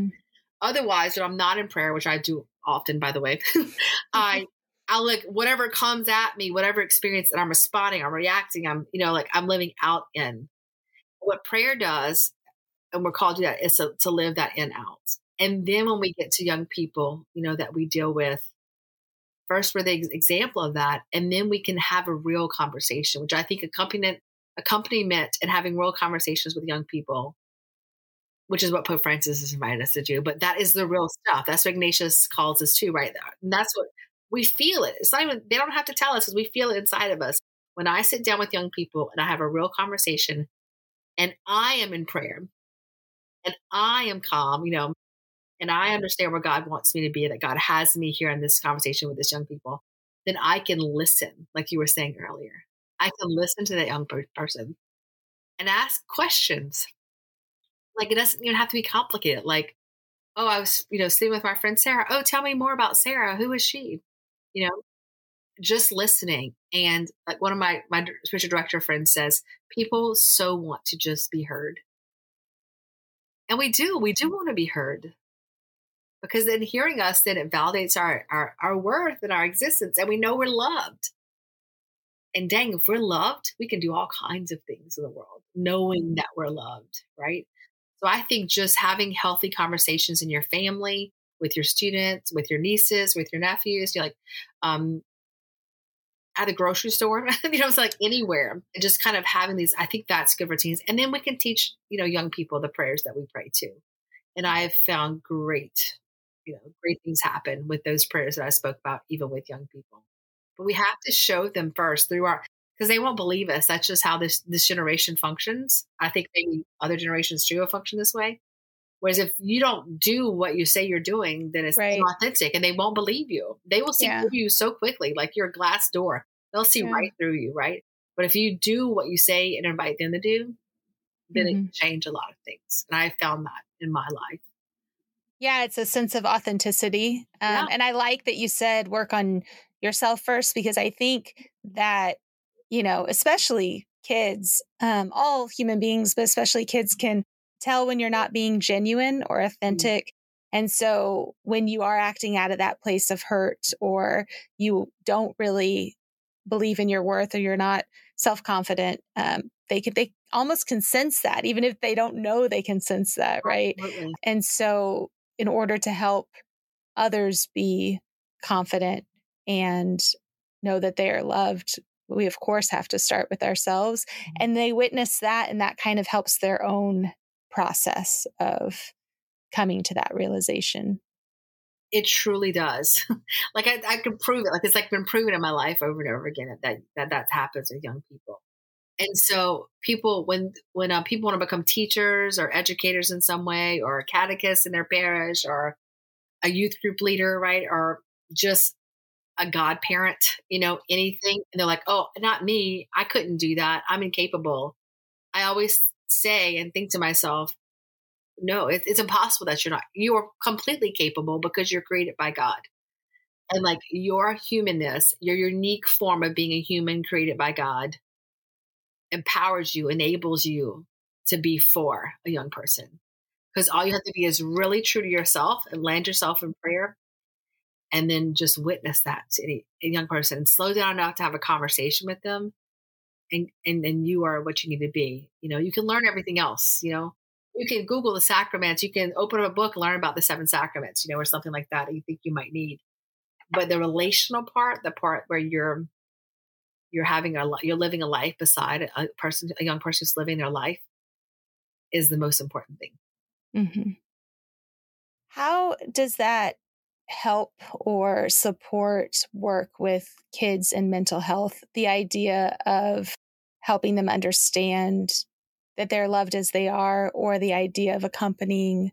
Otherwise, when I'm not in prayer, which I do often, by the way, I like whatever comes at me, whatever experience that I'm responding, I'm reacting, I'm living out in. What prayer does, and we're called to that, is to live that in out. And then when we get to young people, that we deal with, first we're the example of that, and then we can have a real conversation, which I think accompaniment and having real conversations with young people, which is what Pope Francis has invited us to do. But that is the real stuff. That's what Ignatius calls us to, right? And that's what we feel it. It's not even, they don't have to tell us, because we feel it inside of us. When I sit down with young people and I have a real conversation and I am in prayer and I am calm, and I understand where God wants me to be, that God has me here in this conversation with this young people, then I can listen, like you were saying earlier. I can listen to that young person and ask questions. Like, it doesn't even have to be complicated. Like, oh, I was, sitting with my friend Sarah. Oh, tell me more about Sarah. Who is she? Just listening. And like one of my spiritual director friends says, people so want to just be heard. And we do want to be heard, because then hearing us, then it validates our worth and our existence. And we know we're loved. And dang, if we're loved, we can do all kinds of things in the world, knowing that we're loved, right? So I think just having healthy conversations in your family, with your students, with your nieces, with your nephews, at the grocery store, it's like anywhere, and just kind of having these, I think that's good routines. And then we can teach, young people the prayers that we pray too. And I have found great things happen with those prayers that I spoke about, even with young people. But we have to show them first because they won't believe us. That's just how this generation functions. I think maybe other generations too will function this way. Whereas if you don't do what you say you're doing, then it's inauthentic, and they won't believe you. They will see through you so quickly, like you're a glass door. They'll see right through you, right? But if you do what you say and invite them to do, then it can change a lot of things. And I found that in my life. Yeah, it's a sense of authenticity. And I like that you said work on yourself first, because I think that especially kids, all human beings, but especially kids, can tell when you're not being genuine or authentic. And so when you are acting out of that place of hurt, or you don't really believe in your worth, or you're not self-confident, they almost can sense that, even if they don't know, they can sense that. Right. Absolutely. And so in order to help others be confident and know that they are loved, we of course have to start with ourselves, and they witness that. And that kind of helps their own process of coming to that realization. It truly does. Like I can prove it. Like it's like been proven in my life over and over again that happens with young people. And so people, when people want to become teachers or educators in some way, or a catechist in their parish, or a youth group leader, right, or just a godparent, anything, and they're like, "Oh, not me! I couldn't do that. I'm incapable." I always say and think to myself, "No, it's impossible that you're not. You are completely capable, because you're created by God, and like your humanness, your unique form of being a human created by God, empowers you, enables you to be for a young person. Because all you have to be is really true to yourself and land yourself in prayer, and then just witness that to a young person. Slow down enough to have a conversation with them, and then you are what you need to be. You can learn everything else. You can Google the sacraments. You can open up a book, learn about the 7 sacraments, or something like that you think you might need. But the relational part, the part where you're living a life beside a young person who's living their life, is the most important thing. Mm-hmm. How does that help or support work with kids and mental health? The idea of helping them understand that they're loved as they are, or the idea of accompanying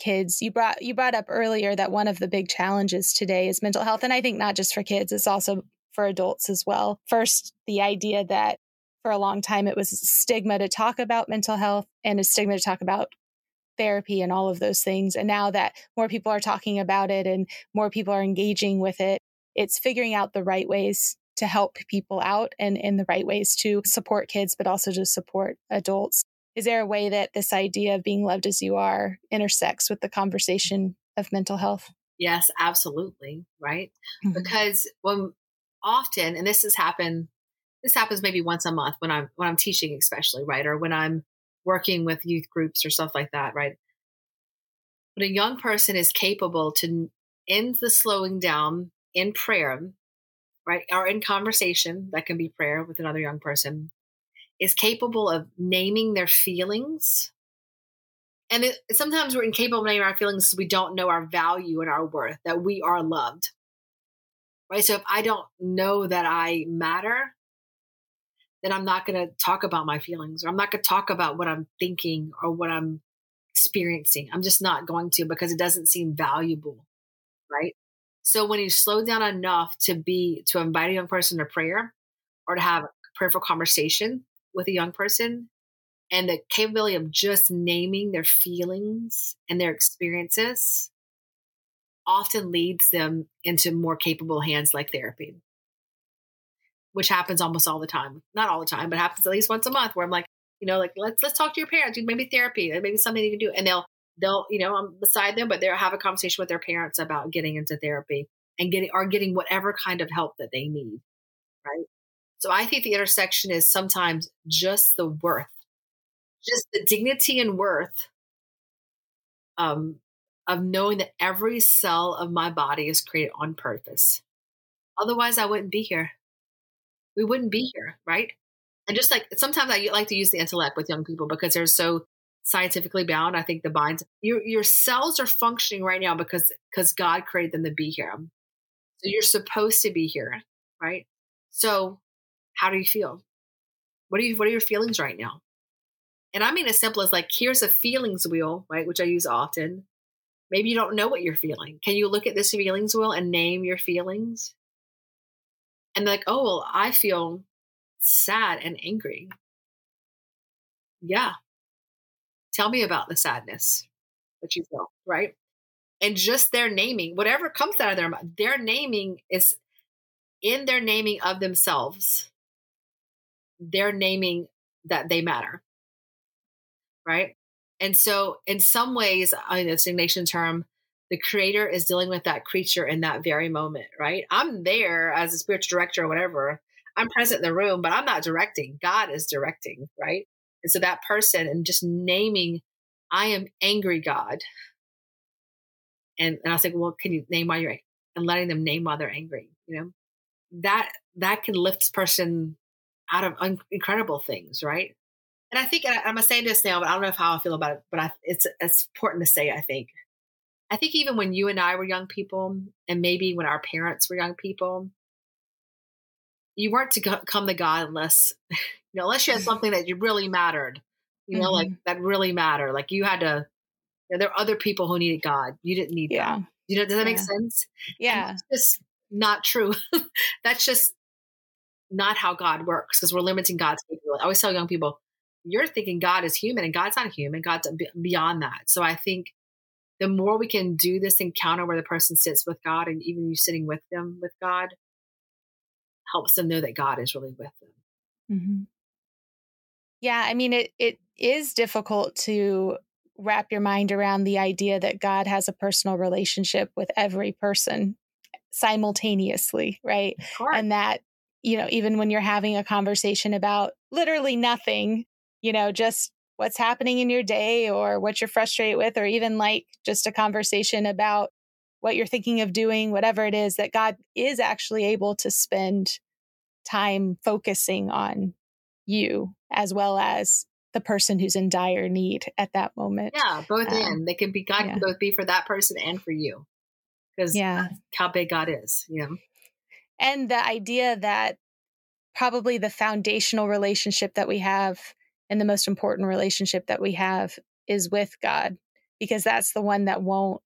kids. You brought up earlier that one of the big challenges today is mental health. And I think not just for kids, it's also for adults as well. First, the idea that for a long time, it was a stigma to talk about mental health and a stigma to talk about therapy and all of those things. And now that more people are talking about it and more people are engaging with it, it's figuring out the right ways to help people out, and in the right ways to support kids, but also to support adults. Is there a way that this idea of being loved as you are intersects with the conversation of mental health? Yes, absolutely. Right. Mm-hmm. Because often, and this happens maybe once a month when I'm teaching, especially, right, or when I'm working with youth groups or stuff like that, right? But a young person is capable to end the slowing down in prayer, right? Or in conversation, that can be prayer with another young person, is capable of naming their feelings. And sometimes we're incapable of naming our feelings because we don't know our value and our worth, that we are loved, right? So if I don't know that I matter, then I'm not going to talk about my feelings, or I'm not going to talk about what I'm thinking or what I'm experiencing. I'm just not going to, because it doesn't seem valuable, right? So when you slow down enough to invite a young person to prayer, or to have a prayerful conversation with a young person, and the capability of just naming their feelings and their experiences often leads them into more capable hands like therapy, which happens almost all the time. Not all the time, but happens at least once a month, where I'm like, let's talk to your parents. Maybe therapy, maybe something you can do. And they'll I'm beside them, but they'll have a conversation with their parents about getting into therapy and getting whatever kind of help that they need. Right. So I think the intersection is sometimes just the worth, just the dignity and worth of knowing that every cell of my body is created on purpose. Otherwise, I wouldn't be here. We wouldn't be here, right? And just like sometimes I like to use the intellect with young people because they're so scientifically bound. I think the minds, your cells are functioning right now because God created them to be here. So you're supposed to be here, right? So how do you feel? What are your feelings right now? And I mean as simple as like, here's a feelings wheel, right? Which I use often. Maybe you don't know what you're feeling. Can you look at this feelings wheel and name your feelings? And like, oh, well, I feel sad and angry. Yeah. Tell me about the sadness that you feel, right? And just their naming, whatever comes out of their mind, their naming is in their naming of themselves. they're naming that they matter, right? And so in some ways, it's an Ignatian term, the creator is dealing with that creature in that very moment, right? I'm there as a spiritual director or whatever. I'm present in the room, but I'm not directing. God is directing, right? And so that person and just naming, I am angry, God. And I was like, well, can you name why you're angry? And letting them name why they're angry, you know? That can lift this person out of incredible things, right? And I think, and I'm going to say this now, but I don't know how I feel about it, but it's important to say, I think even when you and I were young people, and maybe when our parents were young people, you weren't to come to God unless you had something that you really mattered, mm-hmm. like that really mattered. Like you had to, there were other people who needed God. You didn't need them. Does that make sense? Yeah. It's just not true. That's just not how God works because we're limiting God's people. I always tell young people, you're thinking God is human and God's not human. God's beyond that. So I think the more we can do this encounter where the person sits with God and even you sitting with them with God helps them know that God is really with them. Mm-hmm. Yeah. I mean, it is difficult to wrap your mind around the idea that God has a personal relationship with every person simultaneously, right? And that, even when you're having a conversation about literally nothing, just what's happening in your day or what you're frustrated with, or even like just a conversation about what you're thinking of doing, whatever it is, that God is actually able to spend time focusing on you as well as the person who's in dire need at that moment. Yeah, both they can be, God can both be for that person and for you because that's how big God is, And the idea that probably the foundational relationship that we have and the most important relationship that we have is with God, because that's the one that won't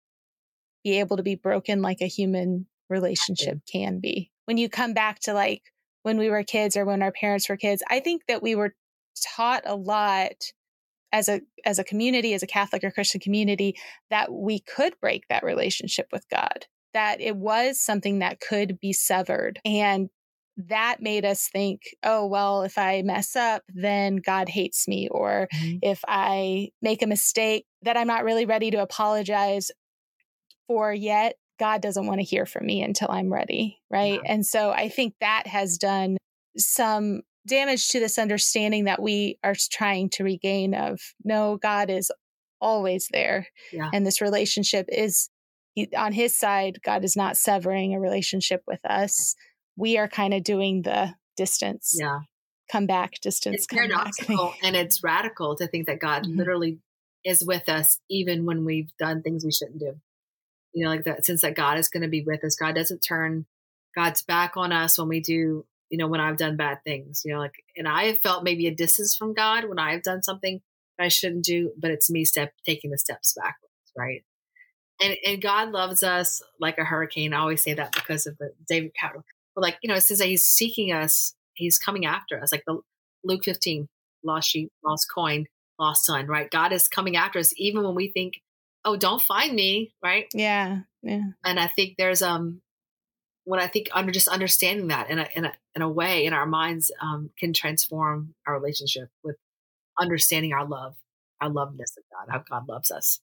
be able to be broken like a human relationship can be. When you come back to like when we were kids or when our parents were kids, I think that we were taught a lot as a community, as a Catholic or Christian community, that we could break that relationship with God, that it was something that could be severed. And that made us think, oh, well, if I mess up, then God hates me. Or if I make a mistake that I'm not really ready to apologize for yet, God doesn't want to hear from me until I'm ready. Right. Yeah. And so I think that has done some damage to this understanding that we are trying to regain of, no, God is always there. Yeah. And this relationship is on his side. God is not severing a relationship with us. We are kind of doing the distance, come back, distance. It's paradoxical and it's radical to think that God literally is with us even when we've done things we shouldn't do. Like that sense that God is going to be with us. God doesn't turn God's back on us when we do, when I've done bad things, and I have felt maybe a distance from God when I've done something that I shouldn't do, but it's me taking the steps backwards, right? And God loves us like a hurricane. I always say that because of the David Crowder. But it says that he's seeking us. He's coming after us. Like the Luke 15, lost sheep, lost coin, lost son, right? God is coming after us even when we think, oh, don't find me, right? Yeah. Yeah. And I think there's, when I think under just understanding that in a way in our minds can transform our relationship with understanding our love, our loveness of God, how God loves us.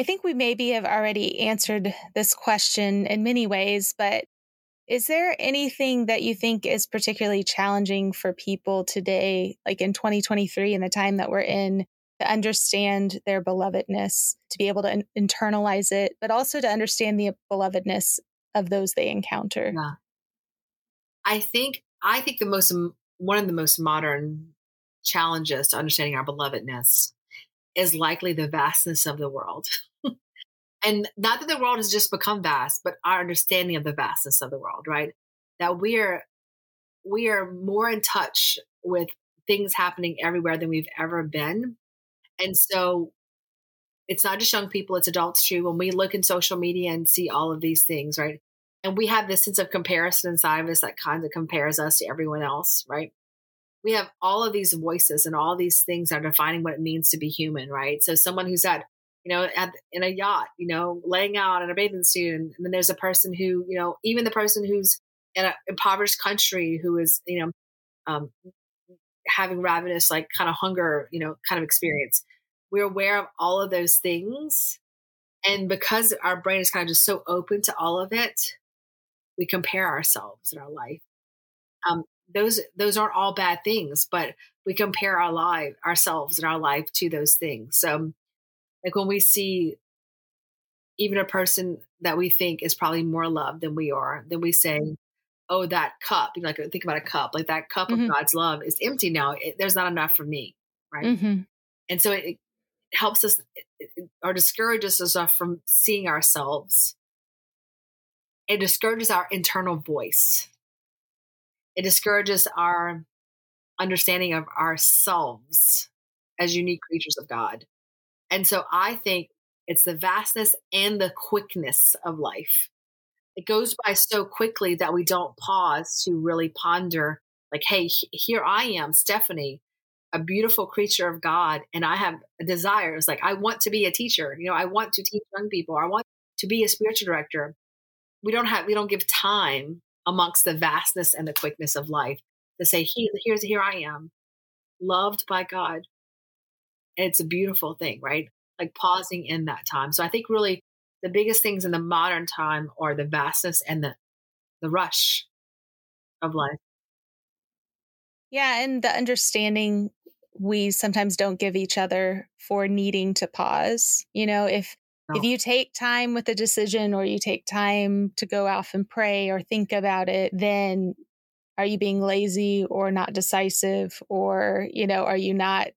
I think we maybe have already answered this question in many ways, but is there anything that you think is particularly challenging for people today, like in 2023 and the time that we're in, to understand their belovedness, to be able to internalize it, but also to understand the belovedness of those they encounter? Yeah. I think one of the most modern challenges to understanding our belovedness is likely the vastness of the world. And not that the world has just become vast, but our understanding of the vastness of the world, right? That we are more in touch with things happening everywhere than we've ever been. And so it's not just young people, it's adults too. When we look in social media and see all of these things, right? And we have this sense of comparison inside of us that kind of compares us to everyone else, right? We have all of these voices and all these things that are defining what it means to be human, right? So someone who's at, in a yacht, laying out in a bathing suit, and then there's a person who, even the person who's in an impoverished country who is, having ravenous, like kind of hunger, you know, kind of experience. We're aware of all of those things. And because our brain is kind of just so open to all of it, we compare ourselves in our life. Those aren't all bad things, but we compare our life, ourselves and our life to those things. So like when we see even a person that we think is probably more loved than we are, then we say, oh, that cup, you know, like think about a cup, like that cup of God's love is empty now. There's not enough for me. Right. Mm-hmm. And so it helps us or discourages us from seeing ourselves. It discourages our internal voice. It discourages our understanding of ourselves as unique creatures of God. And so I think it's the vastness and the quickness of life. It goes by so quickly that we don't pause to really ponder, like, hey, here I am, Stephanie, a beautiful creature of God, and I have desires. Like, I want to be a teacher. You know, I want to teach young people. I want to be a spiritual director. We don't give time amongst the vastness and the quickness of life to say, here I am, loved by God. And it's a beautiful thing, right? Like pausing in that time. So I think really the biggest things in the modern time are the vastness and the rush of life. Yeah. And the understanding we sometimes don't give each other for needing to pause. You know, if you take time with a decision or you take time to go off and pray or think about it, then are you being lazy or not decisive, or, you know, are you not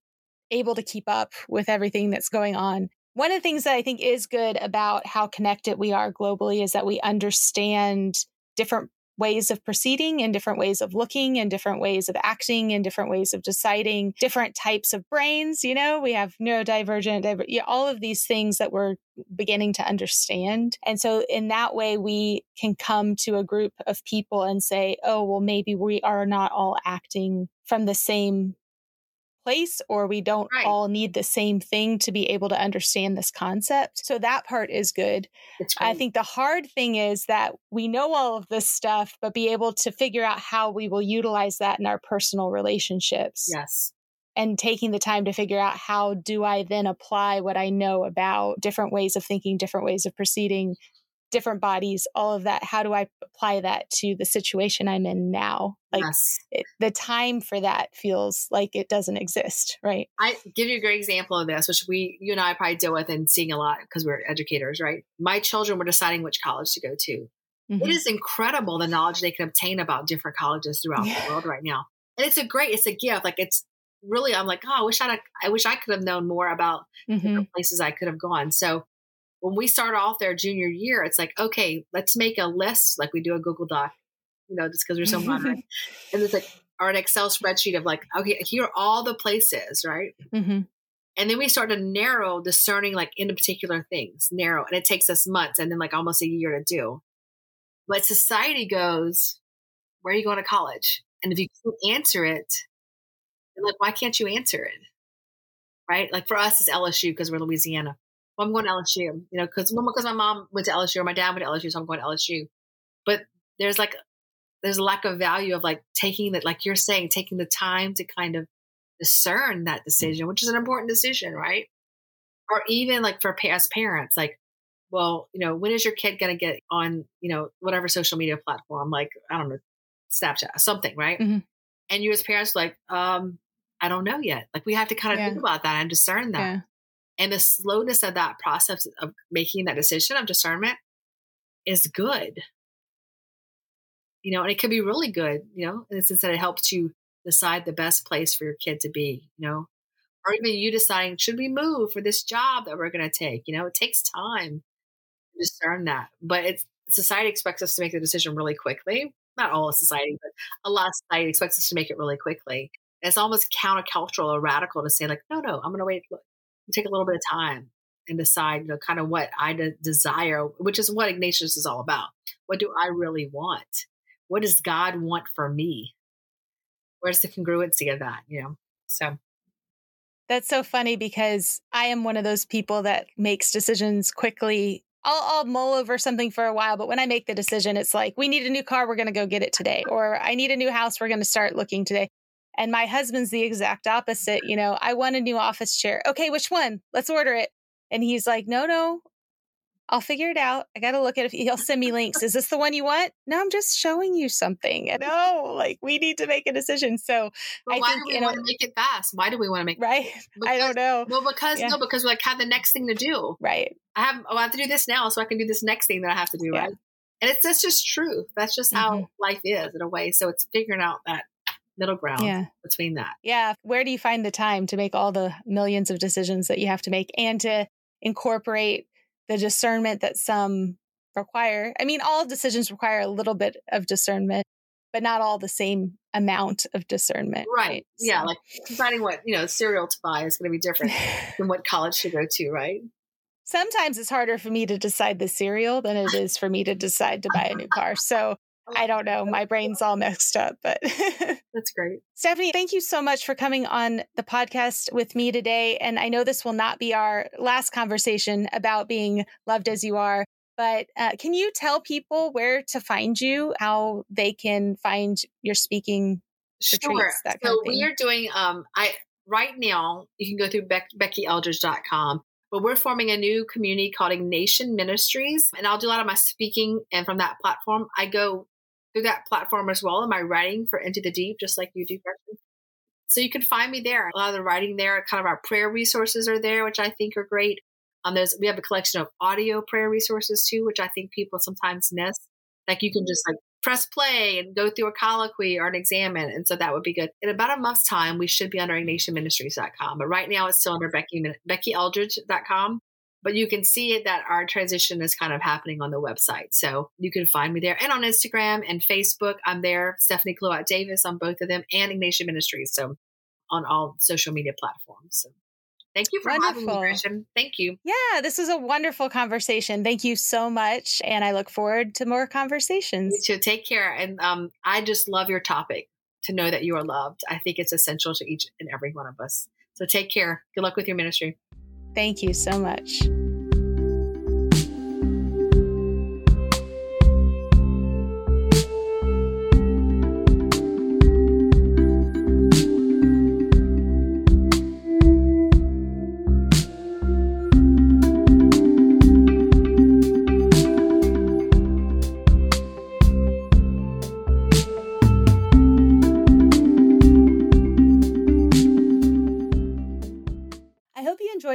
able to keep up with everything that's going on? One of the things that I think is good about how connected we are globally is that we understand different ways of proceeding and different ways of looking and different ways of acting and different ways of deciding, different types of brains. You know, we have neurodivergent, all of these things that we're beginning to understand. And so in that way, we can come to a group of people and say, oh, well, maybe we are not all acting from the same place, or we don't all need the same thing to be able to understand this concept. So that part is good. I think the hard thing is that we know all of this stuff, but be able to figure out how we will utilize that in our personal relationships. Yes. And taking the time to figure out how do I then apply what I know about different ways of thinking, different ways of proceeding, different bodies, all of that. How do I apply that to the situation I'm in now? Like the time for that feels like it doesn't exist, right? I give you a great example of this, which you and I probably deal with and seeing a lot because we're educators, right? My children were deciding which college to go to. Mm-hmm. It is incredible the knowledge they can obtain about different colleges throughout the world right now. And it's a gift. Like it's really, I'm like, oh, I wish I could have known more about different places I could have gone. So when we start off their junior year, it's like, okay, let's make a list. Like we do a Google Doc, you know, just because we're so modern. And it's like, or an Excel spreadsheet of like, okay, here are all the places, right? Mm-hmm. And then we start to narrow, discerning like into particular things, narrow. And it takes us months and then like almost a year to do. But society goes, where are you going to college? And if you can't answer it, then like, why can't you answer it? Right? Like for us, it's LSU because we're Louisiana. Well, I'm going to LSU, you know, because my mom went to LSU or my dad went to LSU, so I'm going to LSU. But there's a lack of value of like taking that, like you're saying, taking the time to kind of discern that decision, which is an important decision, right? Or even like for as parents, like, well, you know, when is your kid going to get on, you know, whatever social media platform, like, I don't know, Snapchat, something, right? Mm-hmm. And you as parents, like, I don't know yet. Like we have to kind of think about that and discern that. Yeah. And the slowness of that process of making that decision of discernment is good. You know, and it can be really good, you know, in the sense that it helps you decide the best place for your kid to be, you know, or even you deciding, should we move for this job that we're going to take? You know, it takes time to discern that. But society expects us to make the decision really quickly. Not all of society, but a lot of society expects us to make it really quickly. And it's almost countercultural or radical to say like, no, I'm going to wait. Take a little bit of time and decide, you know, kind of what I desire, which is what Ignatius is all about. What do I really want? What does God want for me? Where's the congruency of that? You know, so. That's so funny because I am one of those people that makes decisions quickly. I'll mull over something for a while, but when I make the decision, it's like, we need a new car. We're going to go get it today. Or I need a new house. We're going to start looking today. And my husband's the exact opposite. You know, I want a new office chair. Okay, which one? Let's order it. And he's like, no, I'll figure it out. I got to look at it. He'll send me links. Is this the one you want? No, I'm just showing you something. And oh, like we need to make a decision. So but I think, you know, make it fast. Why do we want to make it? Right. Because, I don't know. Well, because we like have the next thing to do. Right. I have to do this now so I can do this next thing that I have to do. Yeah. Right. And that's just truth. That's just how life is in a way. So it's figuring out that middle ground between that. Yeah. Where do you find the time to make all the millions of decisions that you have to make and to incorporate the discernment that some require? I mean, all decisions require a little bit of discernment, but not all the same amount of discernment. Right. So. Yeah. Like deciding what, cereal to buy is going to be different than what college to go to. Right. Sometimes it's harder for me to decide the cereal than it is for me to decide to buy a new car. So I don't know. My brain's all mixed up, but that's great. Stephanie, thank you so much for coming on the podcast with me today. And I know this will not be our last conversation about being loved as you are, but can you tell people where to find you, how they can find your speaking retreats? Sure. So we are doing, right now, you can go through BeckyEldridge.com. But we're forming a new community called Ignatian Ministries. And I'll do a lot of my speaking. And from that platform, I go through that platform as well. And my writing for Into the Deep, just like you do, Gretchen. So you can find me there. A lot of the writing there, kind of our prayer resources are there, which I think are great. We have a collection of audio prayer resources too, which I think people sometimes miss. Like you can just press play and go through a colloquy or an examine. And so that would be good. In about a month's time, we should be under IgnatianMinistries.com. But right now it's still under BeckyEldridge.com. But you can see it that our transition is kind of happening on the website. So you can find me there and on Instagram and Facebook. I'm there, Stephanie Clouatre Davis on both of them and Ignatian Ministries. So on all social media platforms. So thank you for having me, Gretchen. Thank you. Yeah, this was a wonderful conversation. Thank you so much. And I look forward to more conversations. You too. Take care. And I just love your topic, to know that you are loved. I think it's essential to each and every one of us. So take care. Good luck with your ministry. Thank you so much.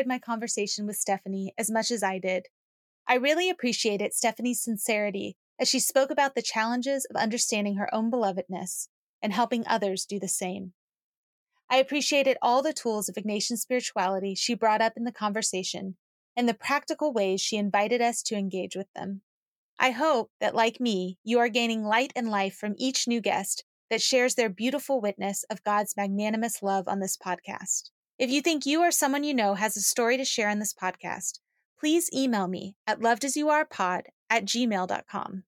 My conversation with Stephanie as much as I did. I really appreciated Stephanie's sincerity as she spoke about the challenges of understanding her own belovedness and helping others do the same. I appreciated all the tools of Ignatian spirituality she brought up in the conversation and the practical ways she invited us to engage with them. I hope that, like me, you are gaining light and life from each new guest that shares their beautiful witness of God's magnanimous love on this podcast. If you think you or someone you know has a story to share on this podcast, please email me at lovedasyouarepod@gmail.com.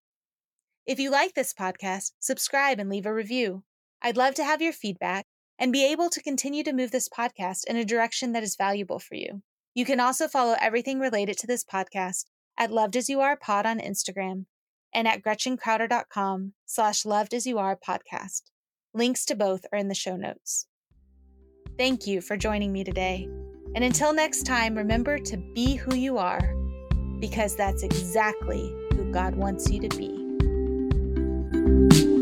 If you like this podcast, subscribe and leave a review. I'd love to have your feedback and be able to continue to move this podcast in a direction that is valuable for you. You can also follow everything related to this podcast at lovedasyouarepod on Instagram and at gretchencrowder.com/lovedasyouarepodcast. Links to both are in the show notes. Thank you for joining me today. And until next time, remember to be who you are, because that's exactly who God wants you to be.